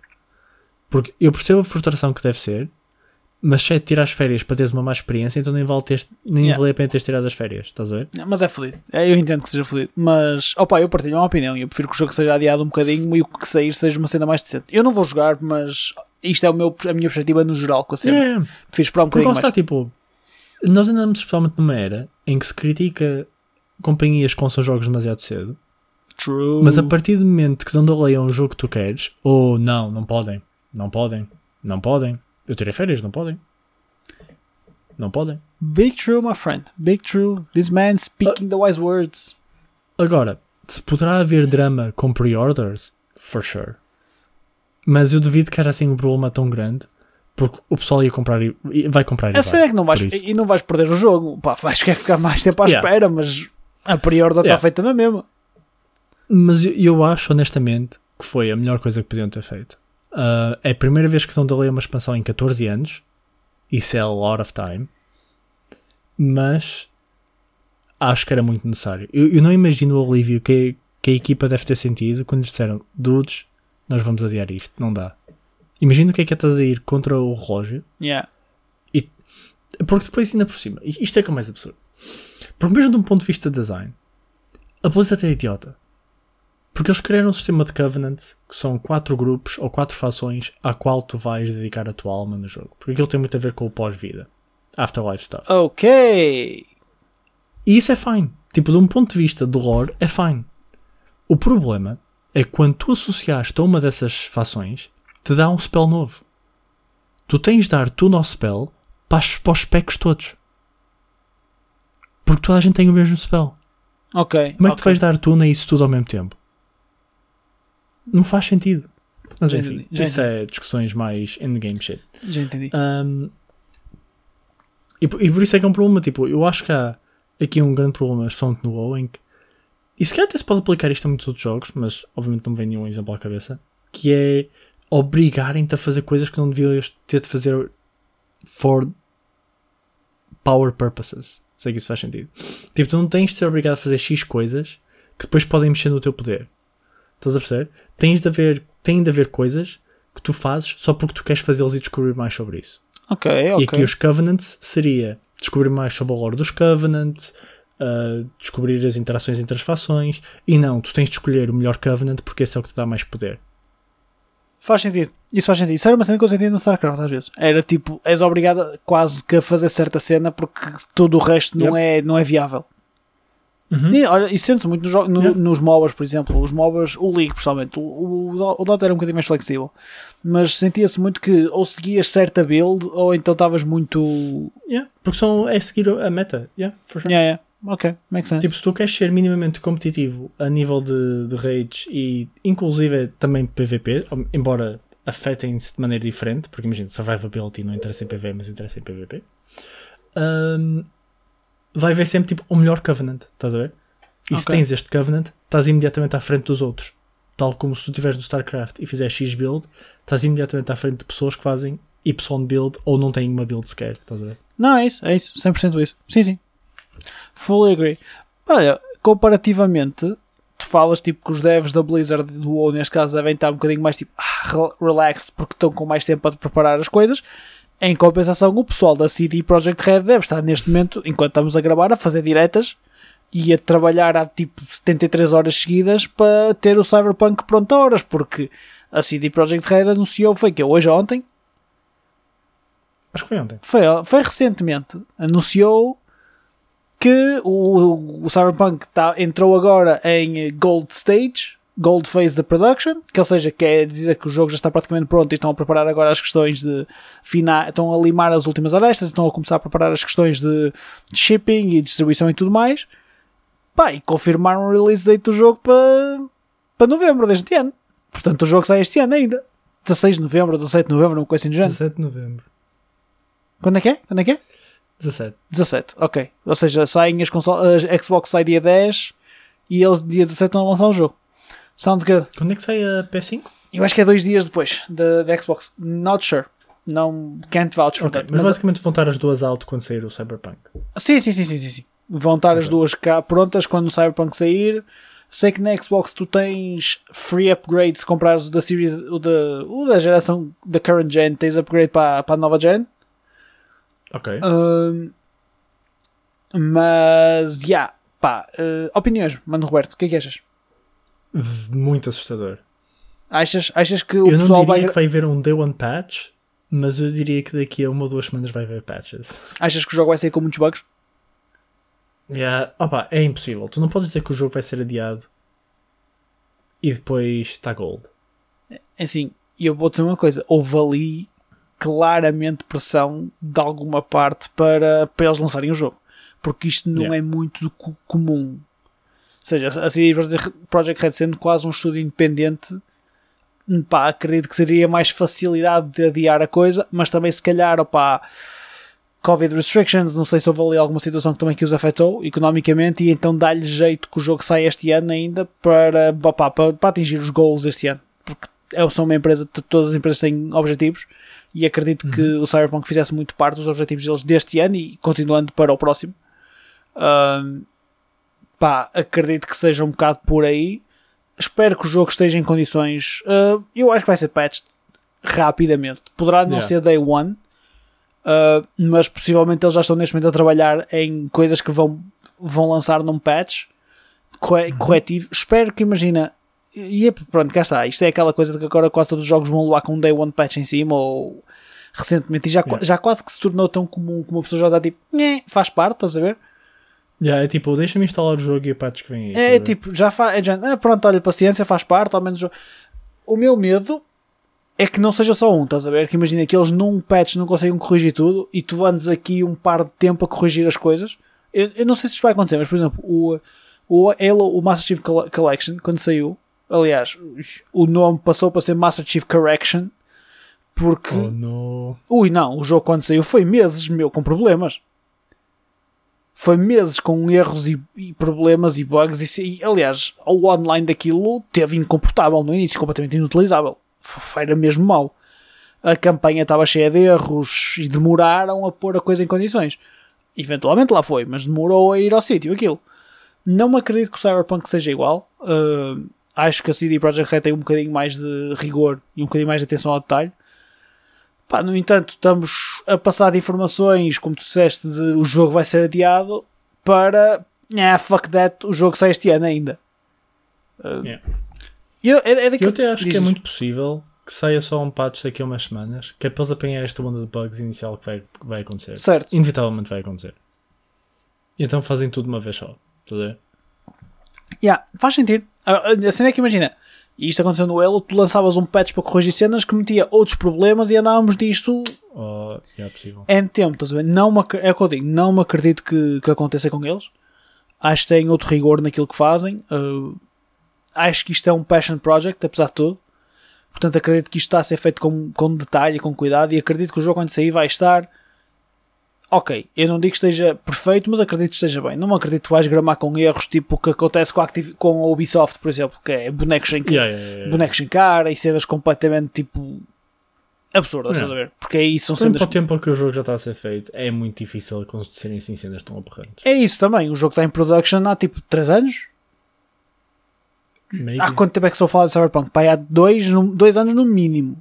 porque eu percebo a frustração que deve ser, Mas se é tirar as férias para teres uma má experiência, então nem vale, ter, nem yeah. vale a pena teres tirado as férias, estás a ver? Não, mas é fodido, eu entendo que seja fodido, mas opa, eu partilho uma opinião, eu prefiro que o jogo seja adiado um bocadinho e o que sair seja uma cena mais decente. Eu não vou jogar, mas isto é o meu, a minha perspectiva no geral com a cena. Yeah. Prefiro esperar um bocadinho mais. Está, tipo, nós andamos especialmente numa era em que se critica companhias que lançam jogos demasiado cedo. True. Mas a partir do momento que dão a lei a um jogo que tu queres, ou oh, não, não podem, não podem, não podem. Eu tirei férias, não podem. Não podem. Big true, my friend. Big true. This man speaking uh, the wise words. Agora, se poderá haver drama com pre-orders, for sure. Mas eu duvido que era assim um problema tão grande, porque o pessoal ia comprar e vai comprar. A cena é que não vais, e não vais perder o jogo. Pá, vais querer ficar mais tempo à yeah. espera, mas a pre-order está yeah. feita na mesma. Mas eu acho, honestamente, que foi a melhor coisa que podiam ter feito. Uh, é a primeira vez que estão de ler uma expansão em catorze anos. Isso é a lot of time. Mas acho que era muito necessário. Eu, eu não imagino o alívio que, que a equipa deve ter sentido quando lhes disseram: dudes, nós vamos adiar isto, não dá. Imagino o que é que é estás a ir contra o relógio. Yeah. E, porque depois ainda por cima, isto é que é o mais absurdo. Porque mesmo de um ponto de vista de design, a Blizzard é idiota. Porque eles criaram um sistema de Covenant que são quatro grupos ou quatro fações à qual tu vais dedicar a tua alma no jogo. Porque aquilo tem muito a ver com o pós-vida. Afterlife stuff. Ok. E isso é fine. Tipo, de um ponto de vista do lore, é fine. O problema é que quando tu associaste a uma dessas fações, te dá um spell novo. Tu tens de dar tu o nosso spell para os specs todos. Porque toda a gente tem o mesmo spell. Ok. Como é que okay. tu vais dar tu a isso tudo ao mesmo tempo? Não faz sentido. Mas já enfim, entendi, já isso entendi. É discussões mais endgame shit. Já entendi. Um, e, e por isso é que é um problema. Tipo, eu acho que há aqui um grande problema, especialmente no WoW, em que, e se calhar até se pode aplicar isto a muitos outros jogos, mas obviamente não me vem nenhum exemplo à cabeça, que é obrigarem-te a fazer coisas que não devias ter de fazer for power purposes. Sei que isso faz sentido. Tipo, tu não tens de ser obrigado a fazer X coisas que depois podem mexer no teu poder. Estás a perceber? Tens de haver, tem de haver coisas que tu fazes só porque tu queres fazê-los e descobrir mais sobre isso. Ok, ok. E aqui os Covenants seria descobrir mais sobre o lore dos Covenants, uh, descobrir as interações entre as fações, e não, tu tens de escolher o melhor Covenant porque esse é o que te dá mais poder. Faz sentido. Isso faz sentido. Isso era uma cena que eu sentia no StarCraft às vezes. Era tipo, és obrigado quase que a fazer certa cena porque todo o resto yep. não, é, não é viável. Uhum. E, olha, isso sente-se muito no, no, yeah. nos M O B As, por exemplo. Os M O B As, o League, pessoalmente. O, o, o Dota era um bocadinho mais flexível. Mas sentia-se muito que ou seguias certa build ou então estavas muito. Yeah, porque são, é seguir a meta. Yeah, for sure. Yeah, yeah. Ok, makes sense. Tipo, se tu queres ser minimamente competitivo a nível de, de raids e inclusive também P V P, embora afetem-se de maneira diferente, porque imagina, survivability não interessa em P V, mas interessa em P V P. Um, vai ver sempre tipo o melhor Covenant, estás a ver? E okay. se tens este Covenant, estás imediatamente à frente dos outros. Tal como se tu estiveres no StarCraft e fizeres X build, estás imediatamente à frente de pessoas que fazem Y build ou não têm uma build sequer, estás a ver? Não, é isso, é isso, cem por cento isso. Sim, sim. Fully agree. Olha, comparativamente, tu falas tipo que os devs da Blizzard e do WoW neste caso devem estar um bocadinho mais tipo ah, relaxed porque estão com mais tempo para te preparar as coisas. Em compensação, o pessoal da C D Projekt Red deve estar neste momento, enquanto estamos a gravar, a fazer diretas e a trabalhar há tipo setenta e três horas seguidas para ter o Cyberpunk pronto a horas, porque a C D Projekt Red anunciou, foi que hoje ou ontem? Acho que foi ontem. Foi, foi recentemente. Anunciou que o, o Cyberpunk tá, entrou agora em Gold Stage, Gold Phase da Production, que ou seja, quer dizer que o jogo já está praticamente pronto e estão a preparar agora as questões de final, estão a limar as últimas arestas, estão a começar a preparar as questões de shipping e distribuição e tudo mais. Pá, e confirmaram o release date do jogo para, para novembro deste ano. Portanto, o jogo sai este ano ainda. dezasseis de novembro, dezassete de novembro, uma coisa assim do género. dezassete de novembro. Quando é que é? Quando é que é? dezassete. dezassete, ok. Ou seja, saem as consolas, a Xbox sai dia dez e eles dia dezassete vão lançar o jogo. Sounds good. Quando é que sai a P S cinco? Eu acho que é dois dias depois da de, de Xbox. Not sure. Não, can't vouch for okay, that. Mas, mas basicamente vão estar as duas out quando sair o Cyberpunk. Sim, sim, sim, sim, sim. sim. Vão estar okay. as duas cá prontas quando o Cyberpunk sair. Sei que na Xbox tu tens free upgrade se comprares o da series, o da, o da geração da current gen, tens upgrade para, para a nova gen. Ok. Uh, mas, já, yeah, pá, uh, opiniões, mano Roberto, o que é que achas? Muito assustador. Achas, achas que o eu pessoal vai... Eu não diria vai... que vai haver um day one patch, mas eu diria que daqui a uma ou duas semanas vai haver patches. Achas que o jogo vai sair com muitos bugs? Yeah. Opa, é impossível. Tu não podes dizer que o jogo vai ser adiado e depois está gold. Assim, eu vou dizer uma coisa. Houve ali claramente pressão de alguma parte para, para eles lançarem o jogo. Porque isto não yeah. é muito comum. Ou seja, a C D Projekt Red sendo quase um estúdio independente, pá, acredito que seria mais facilidade de adiar a coisa, mas também se calhar, opá, Covid restrictions, não sei se houve ali alguma situação que também que os afetou economicamente e então dá-lhe jeito que o jogo saia este ano ainda para, opa, para, para atingir os goals este ano, porque eu sou uma empresa, todas as empresas têm objetivos e acredito uhum. que o Cyberpunk fizesse muito parte dos objetivos deles deste ano e continuando para o próximo. Um, pá, acredito que seja um bocado por aí. Espero que o jogo esteja em condições. Uh, eu acho que vai ser patched rapidamente, poderá não yeah. ser day one. Uh, mas possivelmente eles já estão neste momento a trabalhar em coisas que vão, vão lançar num patch corretivo. Uhum. Espero que, imagina, e pronto, cá está, isto é aquela coisa de que agora quase todos os jogos vão levar com um day one patch em cima ou recentemente, e já, yeah. já quase que se tornou tão comum que uma pessoa já dá tipo, faz parte, estás a ver? Yeah, é tipo, deixa-me instalar o jogo e o patch que vem aí. É, é tipo, já faz, é, pronto, olha, paciência, faz parte, ao menos o, o meu medo é que não seja só um, estás a ver? Que imagina que eles num patch não conseguem corrigir tudo e tu andes aqui um par de tempo a corrigir as coisas. Eu, eu não sei se isto vai acontecer, mas por exemplo, o, o Halo, o Master Chief Collection, quando saiu, aliás, o nome passou para ser Master Chief Correction, porque... Oh, no. Ui, não, o jogo quando saiu foi meses, meu, com problemas. Foi meses com erros e, e problemas e bugs e, e, aliás, o online daquilo teve incomportável no início, completamente inutilizável. Era mesmo mau. A campanha estava cheia de erros e demoraram a pôr a coisa em condições. Eventualmente lá foi, mas demorou a ir ao sítio aquilo. Não me acredito que o Cyberpunk seja igual. Uh, acho que a C D Projekt Red tem um bocadinho mais de rigor e um bocadinho mais de atenção ao detalhe. Pá, no entanto, estamos a passar de informações, como tu disseste, de o jogo vai ser adiado para ah, fuck that, o jogo sai este ano ainda. Uh, yeah. Eu, é, é eu até acho dizes. que é muito possível que saia só um patch daqui a umas semanas, que é para eles apanhar esta onda de bugs inicial que vai, que vai acontecer. Certo. Inevitavelmente vai acontecer. E então fazem tudo de uma vez só. Estás a ver? Yeah, faz sentido. Assim é que imagina, e isto aconteceu no Elo, tu lançavas um patch para corrigir cenas que metia outros problemas e andávamos disto oh, é possível. Em tempo. Estás a ver? Não me, é o que eu digo, não me acredito que, que aconteça com eles. Acho que têm outro rigor naquilo que fazem. Uh, Acho que isto é um passion project, apesar de tudo. Portanto, acredito que isto está a ser feito com, com detalhe e com cuidado. E acredito que o jogo, quando sair, vai estar... Ok, eu não digo que esteja perfeito, mas acredito que esteja bem. Não acredito que vais gramar com erros, tipo o que acontece com a, Activ- com a Ubisoft, por exemplo. Que é bonecos sem, yeah, yeah, yeah. bonecos sem cara e cenas completamente, tipo... absurdas, estás a ver? Porque aí são cenas... Tempo ao tempo que o jogo já está a ser feito, é muito difícil acontecerem assim cenas tão aberrantes. É isso também. O jogo está em production há, tipo, três anos? Maybe. Há quanto tempo é que estou a falar de Cyberpunk? Pai, há dois, dois anos no mínimo.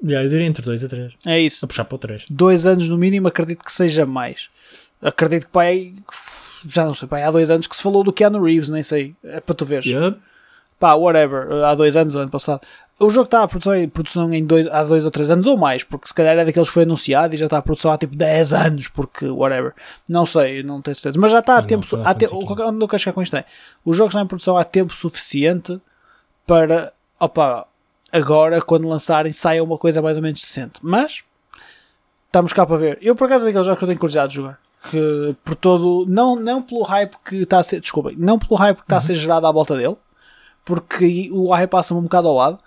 Yeah, eu diria entre dois a três. É isso. A puxar para o três. Dois anos no mínimo, acredito que seja mais. Acredito que pai, já não sei, pai, há dois anos que se falou do Keanu Reeves, nem sei. É para tu veres. Yep. Pá, whatever. Há dois anos, ano passado. O jogo está em produção em dois, há dois ou três anos ou mais, porque se calhar é daqueles que foi anunciado e já está a produção há tipo dez anos, porque whatever. Não sei, não tenho certeza. Mas já está há tempo... Não, há te- onde eu quero chegar com isto é? O jogo está em produção há tempo suficiente para... Opa, agora, quando lançarem, saia uma coisa mais ou menos decente. Mas, estamos cá para ver. Eu, por acaso, é daqueles jogos que eu tenho curiosidade de jogar. Que, por todo... Não, não pelo hype que está a ser... Desculpem. Não pelo hype que está uhum. a ser gerado à volta dele, porque o hype passa-me um bocado ao lado.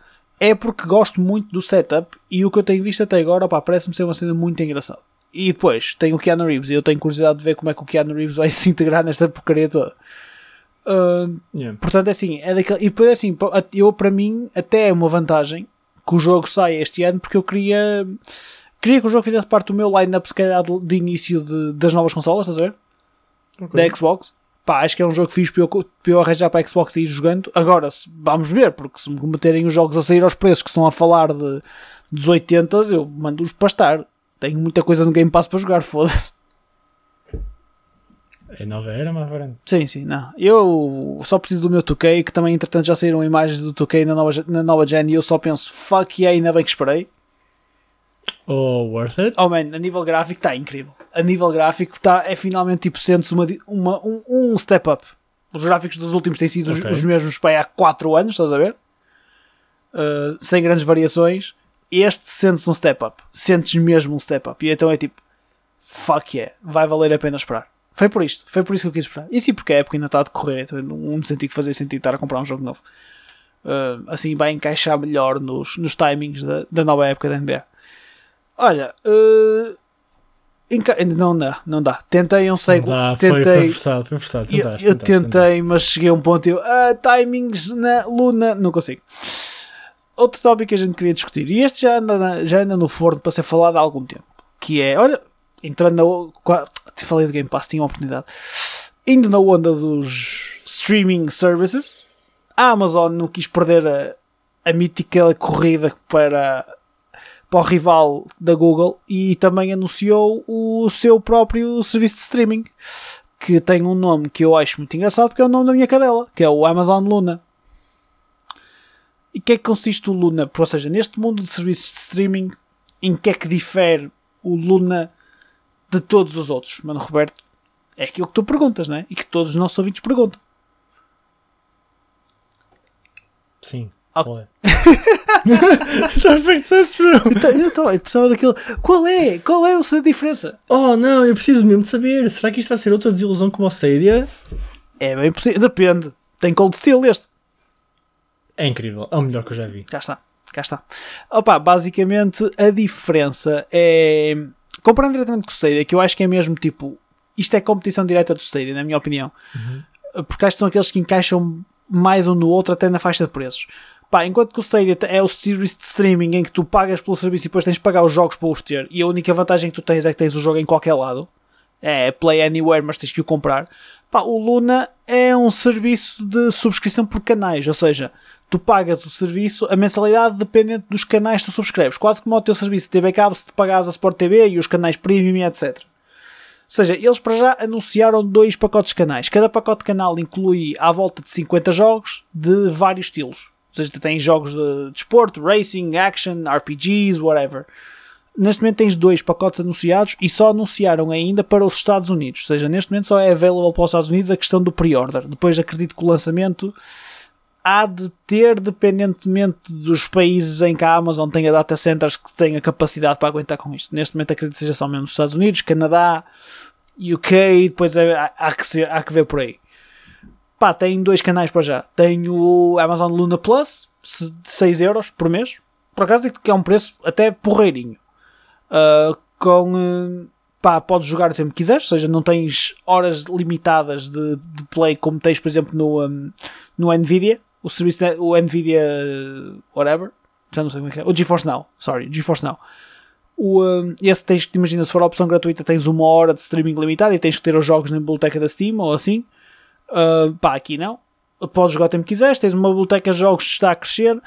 É porque gosto muito do setup e o que eu tenho visto até agora, opá, parece-me ser uma cena muito engraçada. E depois, tem o Keanu Reeves e eu tenho curiosidade de ver como é que o Keanu Reeves vai se integrar nesta porcaria toda. Uh, yeah. Portanto, é assim, é daquele... E depois é assim, eu, para mim, até é uma vantagem que o jogo saia este ano, porque eu queria queria que o jogo fizesse parte do meu line-up, se calhar, de início de, das novas consolas, estás a ver? Okay. Da Xbox. Pá, acho que é um jogo fixe para eu, para eu arranjar para a Xbox e ir jogando. Agora, se, vamos ver, porque se me meterem os jogos a sair aos preços que são a falar de, dos oitentas, eu mando-os pastar. tenho muita coisa no Game Pass para jogar, foda-se. É nova era, mas varante. Sim, sim, não. Eu só preciso do meu dois K, que também entretanto já saíram imagens do dois K na nova, na nova gen, e eu só penso, fuck yeah, ainda bem que esperei. Oh, worth it? Oh man, a nível gráfico está incrível. A nível gráfico está, é finalmente tipo, sentes uma, uma, um, um step up. Os gráficos dos últimos têm sido okay. os, os mesmos pai, há quatro anos, estás a ver? Uh, sem grandes variações. Este sentes um step up. Sentes mesmo um step up. E então é tipo, fuck yeah, vai valer a pena esperar. Foi por isto, foi por isso que eu quis esperar. E sim, porque a época ainda está a decorrer, então não me senti que fazia sentido estar a comprar um jogo novo. Uh, assim vai encaixar melhor nos, nos timings da, da nova época da N B A. Olha, uh, enca... não dá, não dá. Tentei, não sei. Não dá, tentei, foi, foi forçado, foi forçado. Tentaste, eu, eu tentei, tentaste. Mas cheguei a um ponto e eu, ah, timings na Luna, não consigo. Outro tópico que a gente queria discutir, e este já anda, já anda no forno para ser falado há algum tempo, que é, olha, entrando na... Te falei do Game Pass, tinha uma oportunidade. Indo na onda dos streaming services, a Amazon não quis perder a, a mítica corrida para, para o rival da Google, e também anunciou o seu próprio serviço de streaming, que tem um nome que eu acho muito engraçado, porque é o nome da minha cadela, que é o Amazon Luna. E o que é que consiste o Luna? Ou seja, neste mundo de serviços de streaming, em que é que difere o Luna de todos os outros? Mano Roberto, é aquilo que tu perguntas, não é? E que todos os nossos ouvintes perguntam. Sim. Ah. Qual é? Eu precisava daquilo. Qual é? Qual é a diferença? Oh não, eu preciso mesmo de saber. Será que isto vai ser outra desilusão como a Stadia? É bem possível. Depende. Tem Cold Steel este. É incrível. É o melhor que eu já vi. Cá está. Cá está. Opa, basicamente a diferença é... Comparando diretamente com o Stadia, que eu acho que é mesmo tipo, isto é competição direta do Stadia, na minha opinião. Uhum. Porque acho que são aqueles que encaixam mais um no outro, até na faixa de preços. Pá, enquanto que o Stadia é o serviço de streaming em que tu pagas pelo serviço e depois tens de pagar os jogos para os ter. E a única vantagem que tu tens é que tens o jogo em qualquer lado. É Play Anywhere, mas tens que o comprar. Pá, o Luna é um serviço de subscrição por canais, ou seja, tu pagas o serviço, a mensalidade dependente dos canais que tu subscreves, quase como o teu serviço de T V Cabo, se te pagares a Sport T V e os canais Premium, etcétera. Ou seja, eles para já anunciaram dois pacotes de canais. Cada pacote de canal inclui à volta de cinquenta jogos de vários estilos. Ou seja, tu tens jogos de desporto, racing, action, R P Gs, whatever. Neste momento tens dois pacotes anunciados e só anunciaram ainda para os Estados Unidos. Ou seja, neste momento só é available para os Estados Unidos a questão do pre-order. Depois acredito que o lançamento há de ter, dependentemente dos países em que a Amazon tenha data centers que tenha capacidade para aguentar com isto. Neste momento acredito que seja só mesmo os Estados Unidos, Canadá, U K, depois há, há, que, ser, há que ver por aí. Pá, tem dois canais para já. Tem o Amazon Luna Plus, de seis euros por mês. Por acaso digo que é um preço até porreirinho. Uh, com uh, pá, podes jogar o tempo que quiseres, ou seja, não tens horas limitadas de, de play como tens, por exemplo, no, um, no Nvidia, o serviço, o Nvidia whatever, já não sei como é que é, o GeForce Now, sorry, GeForce Now. O, um, esse tens que, imagina, se for a opção gratuita, tens uma hora de streaming limitada e tens que ter os jogos na biblioteca da Steam ou assim. Uh, pá, aqui não, podes jogar o tempo que quiseres, tens uma biblioteca de jogos que está a crescer.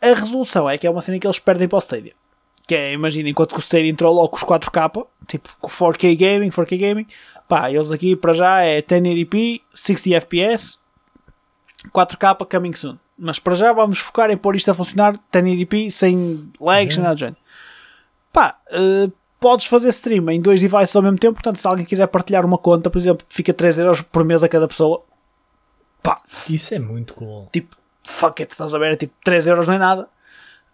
A resolução é que é uma cena que eles perdem para o Stadia. Que é, imagina, enquanto que o Stadia entrou logo com os quatro K, tipo com quatro K Gaming, quatro K Gaming, pá, eles aqui para já é mil e oitenta p, sessenta F P S, quatro K coming soon. Mas para já vamos focar em pôr isto a funcionar mil e oitenta p, sem lags, sem nada do género. Pá, uh, podes fazer stream em dois devices ao mesmo tempo, portanto se alguém quiser partilhar uma conta, por exemplo, fica três euros por mês a cada pessoa. Pá, isso é muito cool. Tipo, fuck it, estás a ver, é tipo três euros não é nada.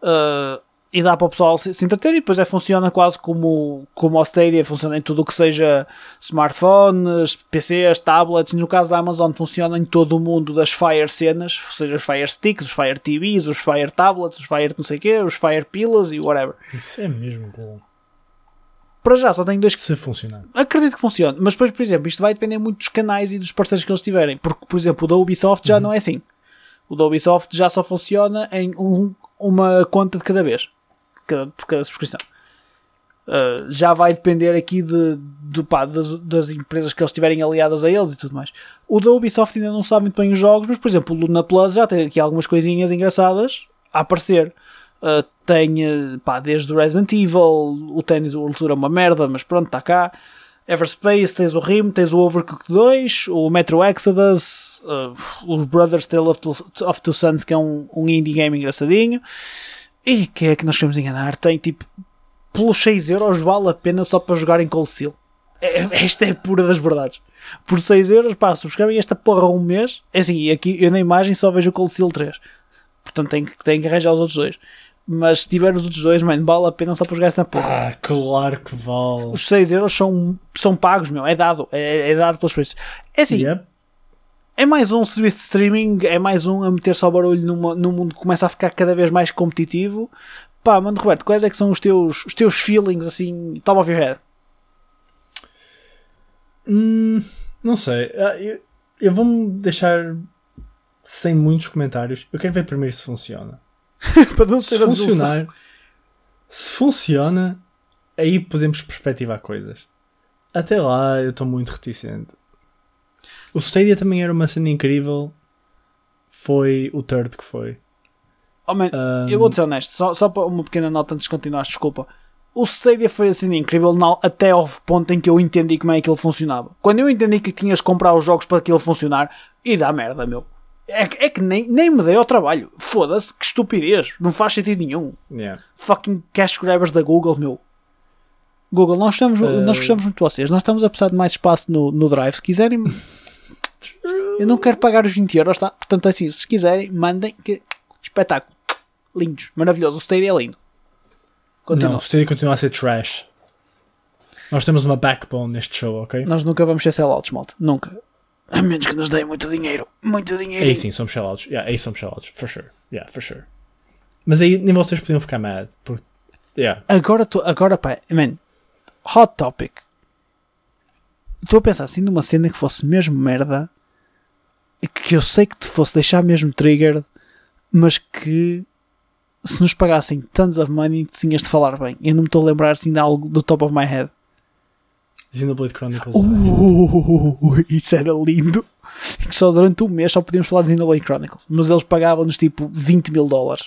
Uh, E dá para o pessoal se, se entreter e depois é, funciona quase como, como o Stadia, funciona em tudo o que seja smartphones, P Cs, tablets. No caso da Amazon funciona em todo o mundo das Fire cenas, ou seja, os Fire Sticks, os Fire T Vs, os Fire Tablets, os Fire não sei o quê, os Fire Pilas e whatever. Isso é mesmo bom. Para já só tenho dois que... Se funcionar. Acredito que funcione, mas depois, por exemplo, isto vai depender muito dos canais e dos parceiros que eles tiverem, porque, por exemplo, o da Ubisoft já uhum. não é assim. O da Ubisoft já só funciona em um, uma conta de cada vez. Cada, por cada subscrição. Uh, já vai depender aqui de, de, pá, das, das empresas que eles tiverem aliadas a eles e tudo mais. O da Ubisoft ainda não sabe muito bem os jogos, mas por exemplo o Luna Plus já tem aqui algumas coisinhas engraçadas a aparecer. Uh, tem, pá, desde o Resident Evil, o Tennis World é uma merda, mas pronto, está cá. Everspace, tens o R I M, tens o Overcooked dois, o Metro Exodus, uh, os Brothers Tale of Two, of Two Sons, que é um, um indie game engraçadinho. E que é que nós queremos enganar? Tem tipo, pelos seis euros vale a pena só para jogar em Cold Steel. É, esta é a pura das verdades. Por seis euros, pá, subscrevem esta porra um mês. É assim, e aqui eu na imagem só vejo o Cold Steel três. Portanto, tem que, tem que arranjar os outros dois. Mas se tiver os outros dois, mano, vale a pena só para jogar na porra. Ah, claro que vale. Os seis euros são, são pagos, meu. É dado. É, é dado pelas coisas. É assim. Yep. É mais um serviço de streaming. É mais um a meter só barulho numa, num mundo que começa a ficar cada vez mais competitivo. Pá, mano, Roberto, quais é que são os teus, os teus feelings, assim, top of your head? Hum, não sei. Eu, eu vou-me deixar sem muitos comentários. Eu quero ver primeiro se funciona. Para não ser se funcionar, se funciona, aí podemos perspectivar coisas. Até lá eu estou muito reticente. O Stadia também era uma cena incrível. Foi o third que foi. Oh, man, um... eu vou ser honesto, só, só para uma pequena nota antes de continuar, desculpa. O Stadia foi assim incrível não, até ao ponto em que eu entendi como é que ele funcionava. Quando eu entendi que tinhas de comprar os jogos para aquilo funcionar, e dá merda, meu. É, é que nem, nem me dei ao trabalho. Foda-se, que estupidez. Não faz sentido nenhum. Yeah. Fucking cash grabbers da Google, meu. Google, nós, estamos, uh... nós gostamos muito de vocês. Nós estamos a precisar de mais espaço no, no Drive. Se quiserem... eu não quero pagar os vinte euros, tá? Portanto, assim, se quiserem, mandem. Que... espetáculo. Lindos. Maravilhoso. O Stadia é lindo. Continua. Não, o Stadia continua a ser trash. Nós temos uma backbone neste show, ok? Nós nunca vamos ser sellouts, malta. Nunca. A menos que nos deem muito dinheiro. Muito dinheiro. Aí sim, somos sellouts. Yeah, aí somos sellouts. For sure. Yeah, for sure. Mas aí nem vocês podiam ficar mad. Porque... Yeah. Agora, tu, agora pá, man, hot topic. Estou a pensar assim numa cena que fosse mesmo merda. Que eu sei que te fosse deixar mesmo triggered. Mas que se nos pagassem tons of money, tinhas de falar bem. Eu não me estou a lembrar assim de algo do top of my head. Xenoblade Chronicles dois. Uh, uh, isso era lindo. Só durante um mês só podíamos falar de Xenoblade Chronicles. Mas eles pagavam-nos tipo vinte mil dólares.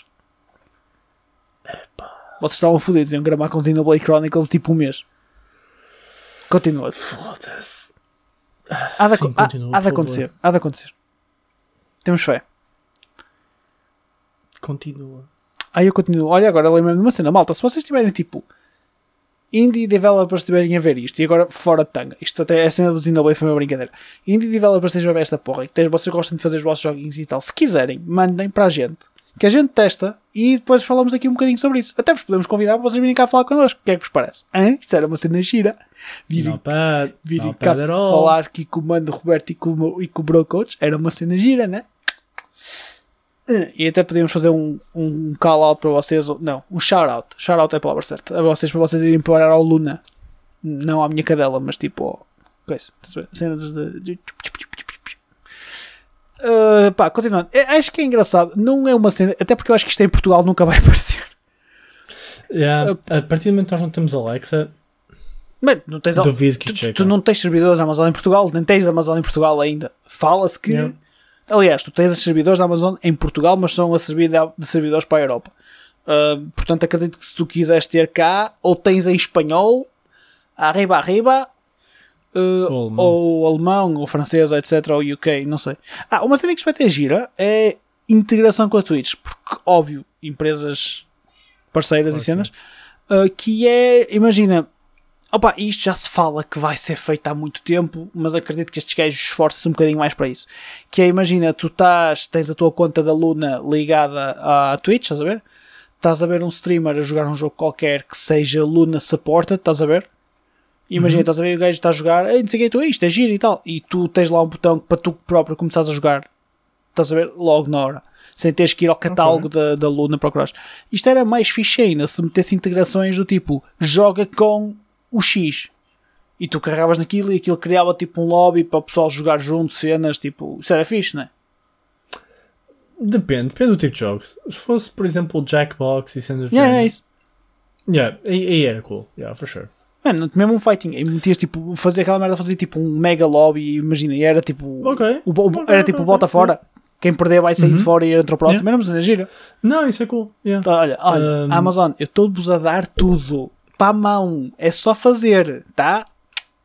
Epa. Vocês estavam fodidos, iam gramar com Xenoblade Chronicles tipo um mês. Continua. Foda-se. Há de, Sim, há, continua, há de acontecer. Há de acontecer. Temos fé. Continua. Aí eu continuo. Olha, agora lembro-me de uma cena. Malta, se vocês tiverem tipo... indie developers estiverem a ver isto, e agora fora de tanga, isto até é a cena do Xenoblade, foi uma brincadeira. Indie developers estejam a ver esta porra e vocês gostam de fazer os vossos joguinhos e tal, se quiserem, mandem para a gente, que a gente testa e depois falamos aqui um bocadinho sobre isso. Até vos podemos convidar para vocês virem cá falar connosco. O que é que vos parece? Hã? Isto era uma cena gira. Virem, virem cá falar aqui com o Mando Roberto e com, e com o Bro Coach, era uma cena gira, né? E até podíamos fazer um, um call-out para vocês, não, um shout-out, shout-out é a palavra certa, a vocês, para vocês irem parar ao Luna, não à minha cadela, mas tipo, ó, coisa, cenas de... Uh, pá, continuando, eu acho que é engraçado, não é uma cena, até porque eu acho que isto em Portugal nunca vai aparecer. Yeah, uh, a partir do momento que nós não temos Alexa, mano, não tens, duvido que tu, tu, tu não tens servidores da Amazon em Portugal, nem tens da Amazon em Portugal ainda, fala-se que... Yeah. Aliás, tu tens os servidores da Amazon em Portugal, mas são a servir de servidores para a Europa. Uh, portanto, acredito que se tu quiseres ter cá, ou tens em espanhol, arriba, arriba, uh, ou, alemão. ou alemão, ou francês, etcétera, ou U K, não sei. Ah, uma cena que se vai ter gira é integração com a Twitch, porque, óbvio, empresas parceiras Pode e cenas, uh, que é, imagina... Opa, isto já se fala que vai ser feito há muito tempo, mas acredito que estes gajos esforçam-se um bocadinho mais para isso. Que é, imagina, tu estás, tens a tua conta da Luna ligada à Twitch, estás a ver? Estás a ver um streamer a jogar um jogo qualquer que seja Luna Supported, estás a ver? Imagina, uhum. Estás a ver o gajo está a jogar, ei, não sei o que é tu, isto é giro e tal. E tu tens lá um botão que para tu próprio começares a jogar, estás a ver? Logo na hora. Sem teres que ir ao catálogo okay. da, da Luna procurar. Isto era mais fixe ainda, se metesse integrações do tipo, joga com... o X, e tu carregavas naquilo e aquilo criava tipo um lobby para o pessoal jogar junto, cenas, tipo, isso era fixe, não é? Depende, depende do tipo de jogos. Se fosse, por exemplo, o Jackbox e cenas... Yeah, é isso. Yeah, aí era cool, yeah, for sure. Mano, mesmo um fighting, e metias tipo, fazer aquela merda, fazer tipo um mega lobby, imagina, e era tipo... Okay. O, o, era okay, tipo, okay, bota okay. fora, Quem perder vai sair uhum. de fora e entra o próximo. Yeah. Mas não é gira. Não, isso é cool. Yeah. Então, olha, olha um... Amazon, eu estou-vos a dar tudo para a mão. É só fazer, tá?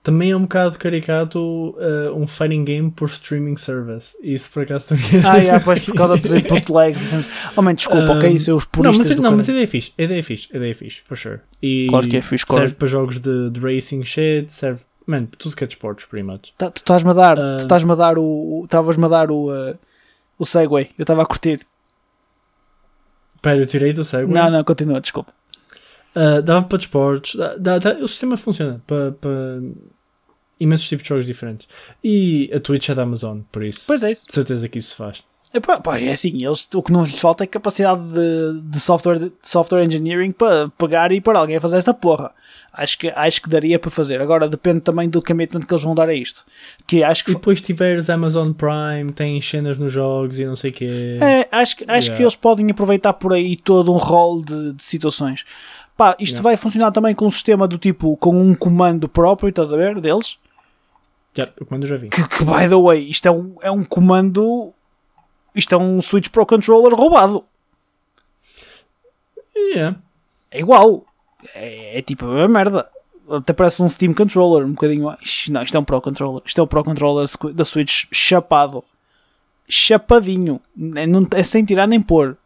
Também é um bocado caricato uh, um fighting game por streaming service. Isso por acaso também é. Ah, yeah, pois, por causa dos input lags. Homem, desculpa, um, ok? Isso é os puristas. Não, mas, do não, mas a ideia é fixe. A ideia é fixe, a ideia é fixe, for sure. E claro que é fixe, claro. Serve para jogos de, de racing shit, serve. Mano, tudo que é de esportes, pretty much. Tá, tu estás-me a dar. Uh, tu estás-me a dar o. Estavas-me a dar o. Uh, o segue. Eu estava a curtir. Pera, eu tirei do segue. Não, não, continua, desculpa. Uh, dava para desportos. O sistema funciona para. para... imensos tipos de jogos diferentes. E a Twitch é da Amazon, por isso. Pois é isso. De certeza que isso se faz. É, pá, pá, é assim, eles, o que não lhes falta é capacidade de, de, software, de software engineering para pagar e para alguém fazer esta porra. Acho que, acho que daria para fazer. Agora depende também do commitment que eles vão dar a isto. Que acho que... E depois tiveres Amazon Prime, tem cenas nos jogos e não sei o quê. É, acho, acho yeah. que eles podem aproveitar por aí todo um rol de, de situações. Pá, isto yeah. vai funcionar também com um sistema do tipo, com um comando próprio, estás a ver, deles? Já, o comando já vi. Que, que by the way, isto é um, é um comando, isto é um Switch Pro Controller roubado. Yeah. É igual. É, é tipo a mesma merda. Até parece um Steam Controller, um bocadinho. Não, isto é um Pro Controller. Isto é um Pro Controller da Switch chapado. Chapadinho. É, não, é sem tirar nem pôr.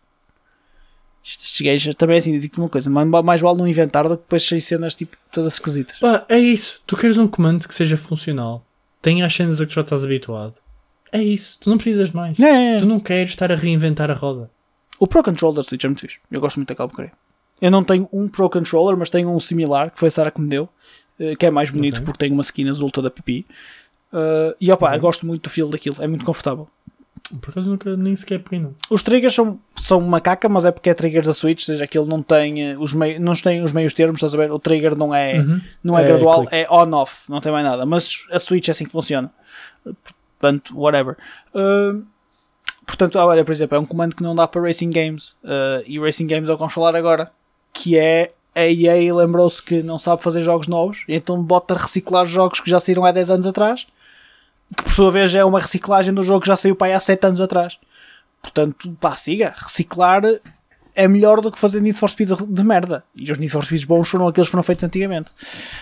Estes gajos também é assim, digo-te uma coisa, mais, mais vale não inventar do que depois sair cenas tipo todas esquisitas. Pá, é isso. Tu queres um comando que seja funcional. Tenha as cenas a que já estás habituado. É isso, tu não precisas mais. É, é. Tu não queres estar a reinventar a roda. O Pro Controller Switch é muito fixe. Eu gosto muito daquela porcaria. Eu não tenho um Pro Controller, mas tenho um similar, que foi a Sara que me deu, que é mais bonito okay. porque tem uma skin azul toda pipi. Uh, e opá, okay. eu gosto muito do feel daquilo, é muito confortável. Por acaso nunca, nem sequer peguei não. Os triggers são, são macaca, mas é porque é triggers da Switch, ou seja, aquilo não tem os, mei, não tem os meios termos, estás a ver? O trigger não é, uhum. não é, é gradual, click. É on-off, não tem mais nada. Mas a Switch é assim que funciona. Portanto, whatever. Uh, portanto, ah, olha, por exemplo, é um comando que não dá para Racing Games. Uh, e Racing Games é o que vamos falar agora. Que é a E A lembrou-se que não sabe fazer jogos novos, então bota a reciclar jogos que já saíram há dez anos atrás. Que por sua vez é uma reciclagem do jogo que já saiu para aí há sete anos atrás. Portanto, pá, siga. Reciclar é melhor do que fazer Need for Speed de merda. E os Need for Speeds bons foram aqueles que foram feitos antigamente.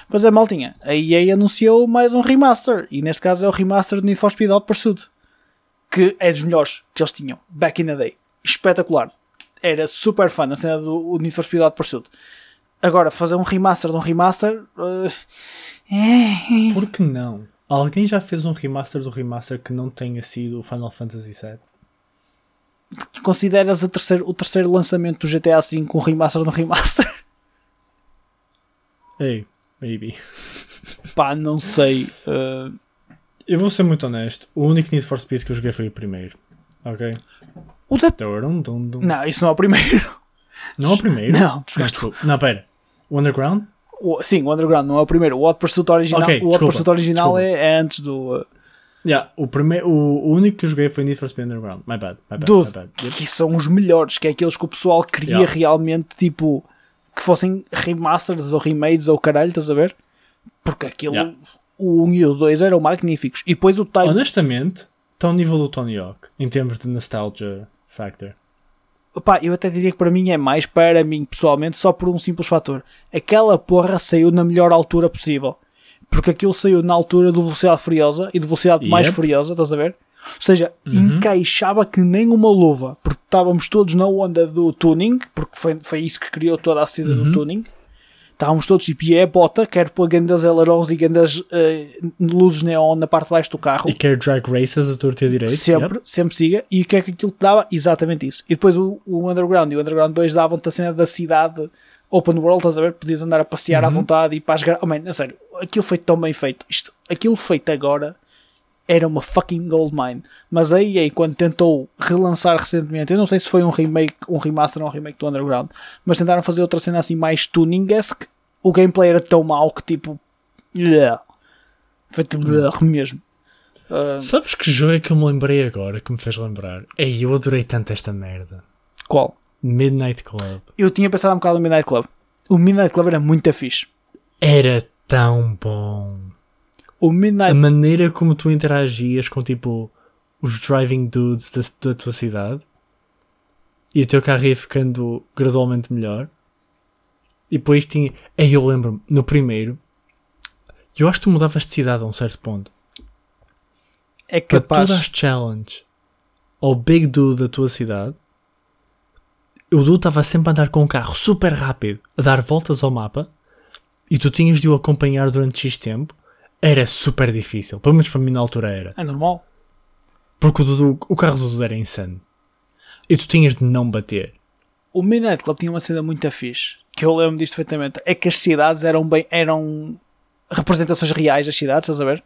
Pois é, maltinha. A E A anunciou mais um remaster. E neste caso é o remaster do Need for Speed Hot Pursuit. Que é dos melhores que eles tinham. Back in the day. Espetacular. Era super fã a cena do Need for Speed Hot Pursuit. Agora, fazer um remaster de um remaster... Uh... Por que não? Alguém já fez um remaster do remaster que não tenha sido o Final Fantasy sete? Consideras a terceiro, o terceiro lançamento do G T A cinco um remaster no remaster? Ei, hey, maybe. Pá, não sei. Uh... Eu vou ser muito honesto. O único Need for Speed que eu joguei foi o primeiro. Ok? O da... Não, isso não é o primeiro. Não é o primeiro? Não, desculpa. Não, pera. O Underground? O, sim, o Underground não é o primeiro. O Hot Pursuit original, okay, o Hot Pursuit original é, é antes do... Uh... Yeah, o, primeiro, o, o único que eu joguei foi Need for Speed Underground. My bad, my bad, Dude, my bad. Que são os melhores, que é aqueles que o pessoal queria yeah. realmente, tipo, que fossem remasters ou remades ou caralho, estás a ver? Porque aquilo, yeah. o um e o dois eram magníficos. E depois o time... Honestamente, está ao nível do Tony Hawk, em termos de nostalgia factor. Pá, eu até diria que para mim é mais, para mim pessoalmente, só por um simples fator. Aquela porra saiu na melhor altura possível. Porque aquilo saiu na altura do Velocidade Furiosa e de Velocidade yep. mais Furiosa, estás a ver? Ou seja, uhum. encaixava que nem uma luva. Porque estávamos todos na onda do tuning, porque foi, foi isso que criou toda a cena uhum. do tuning. Estávamos todos tipo, e é bota, quer pôr grandes ailerons e grandes uh, luzes neon na parte de baixo do carro. E quer drag races a torta e a direita. Sempre, yep. sempre siga. E o que é que aquilo te dava? Exatamente isso. E depois o, o Underground e o Underground dois davam-te a cena da cidade open world, estás a ver? Podias andar a passear uhum. à vontade e para as gar... Oh, man, não, sério, aquilo foi tão bem feito. Isto, aquilo feito agora era uma fucking goldmine. Mas a E A, quando tentou relançar recentemente, eu não sei se foi um remake, um remaster ou um remake do Underground, mas tentaram fazer outra cena assim mais tuning-esque, o gameplay era tão mau que tipo... Yeah. Foi tipo... Yeah. mesmo. Uh... Sabes que jogo é que eu me lembrei agora, que me fez lembrar? Ei, eu adorei tanto esta merda. Qual? Midnight Club. Eu tinha pensado um bocado no Midnight Club. O Midnight Club era muito fixe. Era tão bom. O Midnight... A maneira como tu interagias com tipo os driving dudes da, da tua cidade e o teu carro ia ficando gradualmente melhor. E depois tinha... Aí eu lembro-me, no primeiro, eu acho que tu mudavas de cidade a um certo ponto. É capaz... Para tu dar challenge ao big dude da tua cidade, o dude estava sempre a andar com um carro super rápido, a dar voltas ao mapa, e tu tinhas de o acompanhar durante X tempo. Era super difícil. Pelo menos para mim na altura era. É normal. Porque o, Dudu, o carro do Dudu era insano. E tu tinhas de não bater. O Midnight Club tinha uma cena muito fixe, que eu lembro disto perfeitamente. É que as cidades eram bem... Eram representações reais das cidades, estás a ver?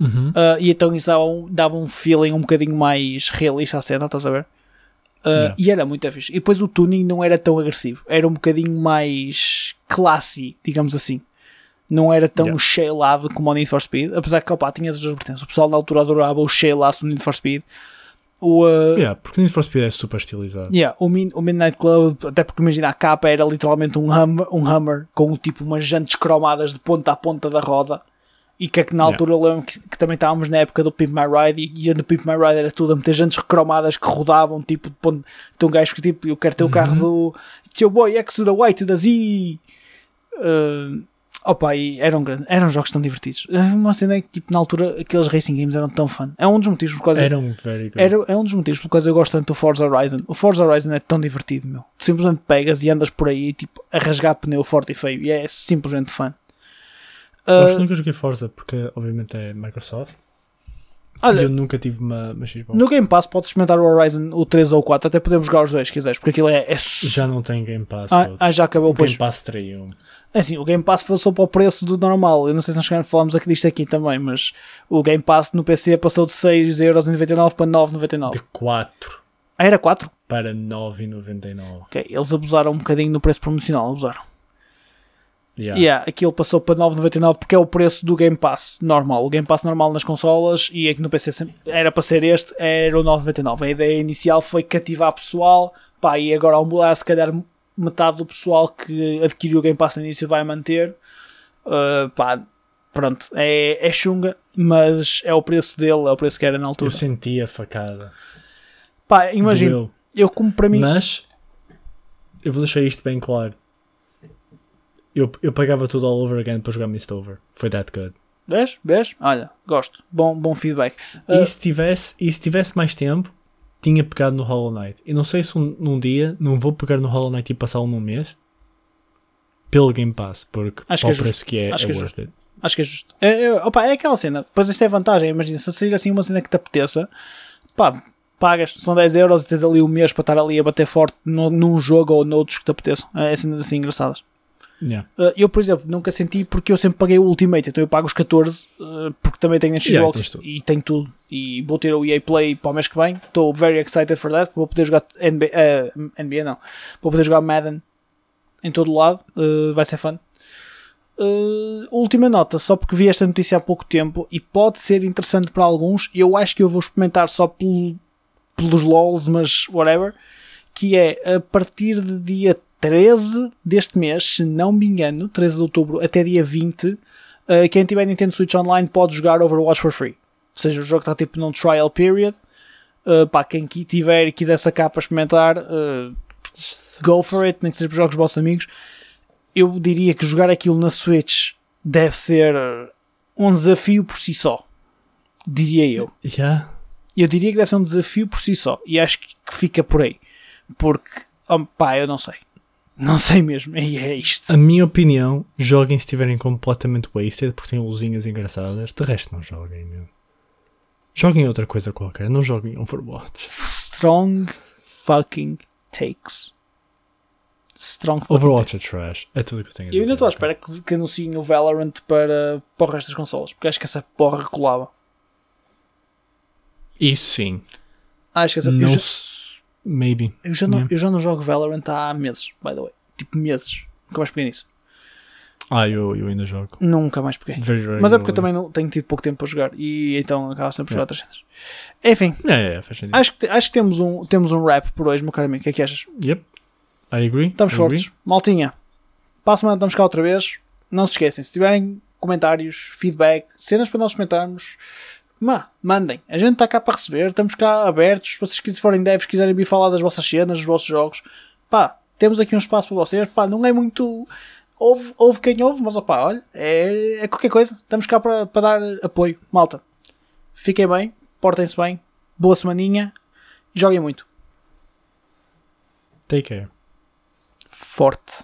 Uhum. Uh, e então isso dava um, dava um feeling um bocadinho mais realista à cena, estás a ver? Uh, yeah. E era muito fixe. E depois o tuning não era tão agressivo. Era um bocadinho mais classy, digamos assim. Não era tão yeah. shailado como o Need for Speed, apesar que opa, tinha as duas vertentes. O pessoal na altura adorava o shailaço do Need for Speed. O, uh... yeah, porque o Need for Speed é super estilizado. Yeah, o, Min- o Midnight Club, até porque imagina, a capa era literalmente um Hummer, um Hummer com tipo umas jantes cromadas de ponta a ponta da roda. E que é que na altura yeah. eu lembro que, que também estávamos na época do Pimp My Ride e, e no Pimp My Ride era tudo a meter jantes cromadas que rodavam, tipo de ponto. Tem um gajo que tipo, eu quero ter o carro do Tio Boy X to the Y to the Z. Uh... Opa, e eram, eram jogos tão divertidos. Uma cena é que tipo, na altura aqueles racing games eram tão fun. É um dos motivos por causa eram eu, very good. Era, é um dos motivos por causa eu gosto tanto do Forza Horizon. O Forza Horizon é tão divertido, meu. Tu simplesmente pegas e andas por aí tipo, a rasgar pneu forte e feio. E é simplesmente fun. Eu uh, nunca joguei Forza porque obviamente é Microsoft. Olha, e eu nunca tive uma, uma Xbox. No Game Pass podes experimentar o Horizon, o três ou o quatro. Até podemos jogar os dois se quiseres, porque aquilo é, é... Já não tem Game Pass. Ah, ah já acabou. O Game pois. Pass traiu. Assim, o Game Pass passou para o preço do normal. Eu não sei se nós chegaram, falamos aqui disto aqui também, mas o Game Pass no P C passou de seis euros e noventa e nove para nove e noventa e nove. De quatro. Ah, era quatro? Para nove e noventa e nove. Ok, eles abusaram um bocadinho no preço promocional, abusaram. Yeah. Yeah, aquilo passou para nove e noventa e nove porque é o preço do Game Pass normal. O Game Pass normal nas consolas e aqui no P C era para ser este, era o nove e noventa e nove. A ideia inicial foi cativar pessoal, pá, e agora ao mudar se calhar... metade do pessoal que adquiriu o Game Pass no início vai manter. Uh, pá, pronto, é, é chunga, mas é o preço dele, é o preço que era na altura. Eu senti a facada. Pá, imagino, eu como para mim... Mas, eu vou deixar isto bem claro. Eu, eu pagava tudo all over again para jogar Mistover. Foi that good. Vês? Vês? Olha, gosto. Bom, bom feedback. Uh, e, se tivesse, e se tivesse mais tempo... tinha pegado no Hollow Knight. E não sei se um, num dia não vou pegar no Hollow Knight e passá-lo num mês pelo Game Pass, porque acho que é justo. Preço que é, acho, é que é justo. acho que é justo. É, é, opa, é aquela cena. Pois isto é vantagem. Imagina, se sair assim uma cena que te apeteça, pá, pagas, são dez euros e tens ali um mês para estar ali a bater forte no, num jogo ou noutros que te apeteçam. É cenas assim engraçadas. Yeah. Uh, eu, por exemplo, nunca senti porque eu sempre paguei o Ultimate, então eu pago os catorze uh, porque também tenho a Xbox yeah, e tenho tudo. E vou ter o E A Play para o mês que vem. Estou very excited for that. Vou poder jogar N B A, uh, N B A não. Vou poder jogar Madden em todo o lado. Uh, vai ser fun. Uh, última nota, só porque vi esta notícia há pouco tempo e pode ser interessante para alguns. Eu acho que eu vou experimentar só pel- pelos LOLs, mas whatever. Que é a partir de dia treze deste mês, se não me engano, treze de outubro até dia vinte, uh, quem tiver Nintendo Switch Online pode jogar Overwatch for free. Ou seja, o jogo está tipo num trial period. Uh, pá, quem tiver e quiser sacar para experimentar, uh, go for it, nem que seja para jogos dos vossos amigos. Eu diria que jogar aquilo na Switch deve ser um desafio por si só. Diria eu. Yeah. Eu diria que deve ser um desafio por si só. E acho que fica por aí. Porque, oh, pá, eu não sei. Não sei mesmo, é isto. A minha opinião, joguem se estiverem completamente wasted, porque têm luzinhas engraçadas. De resto não joguem, meu. Joguem outra coisa qualquer, não joguem Overwatch. Strong fucking takes. Strong fucking Overwatch takes. É trash, é tudo o que eu tenho a dizer. Eu ainda estou à espera que, que anunciem o Valorant para, para o resto das consolas, porque acho que essa porra colava. Isso sim. Acho que essa porra... Maybe. Eu já, não, yeah. eu já não jogo Valorant há meses, by the way. Tipo meses. Nunca mais peguei nisso. Ah, eu, eu ainda jogo. Nunca mais peguei. Very, very Mas é porque eu também não tenho tido pouco tempo para jogar e então acaba sempre a yeah. jogar outras cenas. Enfim. É, é, faz sentido. Acho que, acho que temos, um, temos um rap por hoje, meu caro amigo. O que é que achas? Yep. I agree. Estamos I fortes. Agree. Maltinha. Para a semana estamos cá outra vez. Não se esquecem. Se tiverem comentários, feedback, cenas para nós comentarmos, Ma, mandem, a gente está cá para receber, estamos cá abertos, se vocês forem devs, quiserem vir falar das vossas cenas, dos vossos jogos, pá, temos aqui um espaço para vocês, pá, não é muito, ouve, ouve quem ouve, mas opá, olha, é, é qualquer coisa, estamos cá para, para dar apoio, malta, fiquem bem, portem-se bem, boa semaninha, joguem muito. Take care. Forte.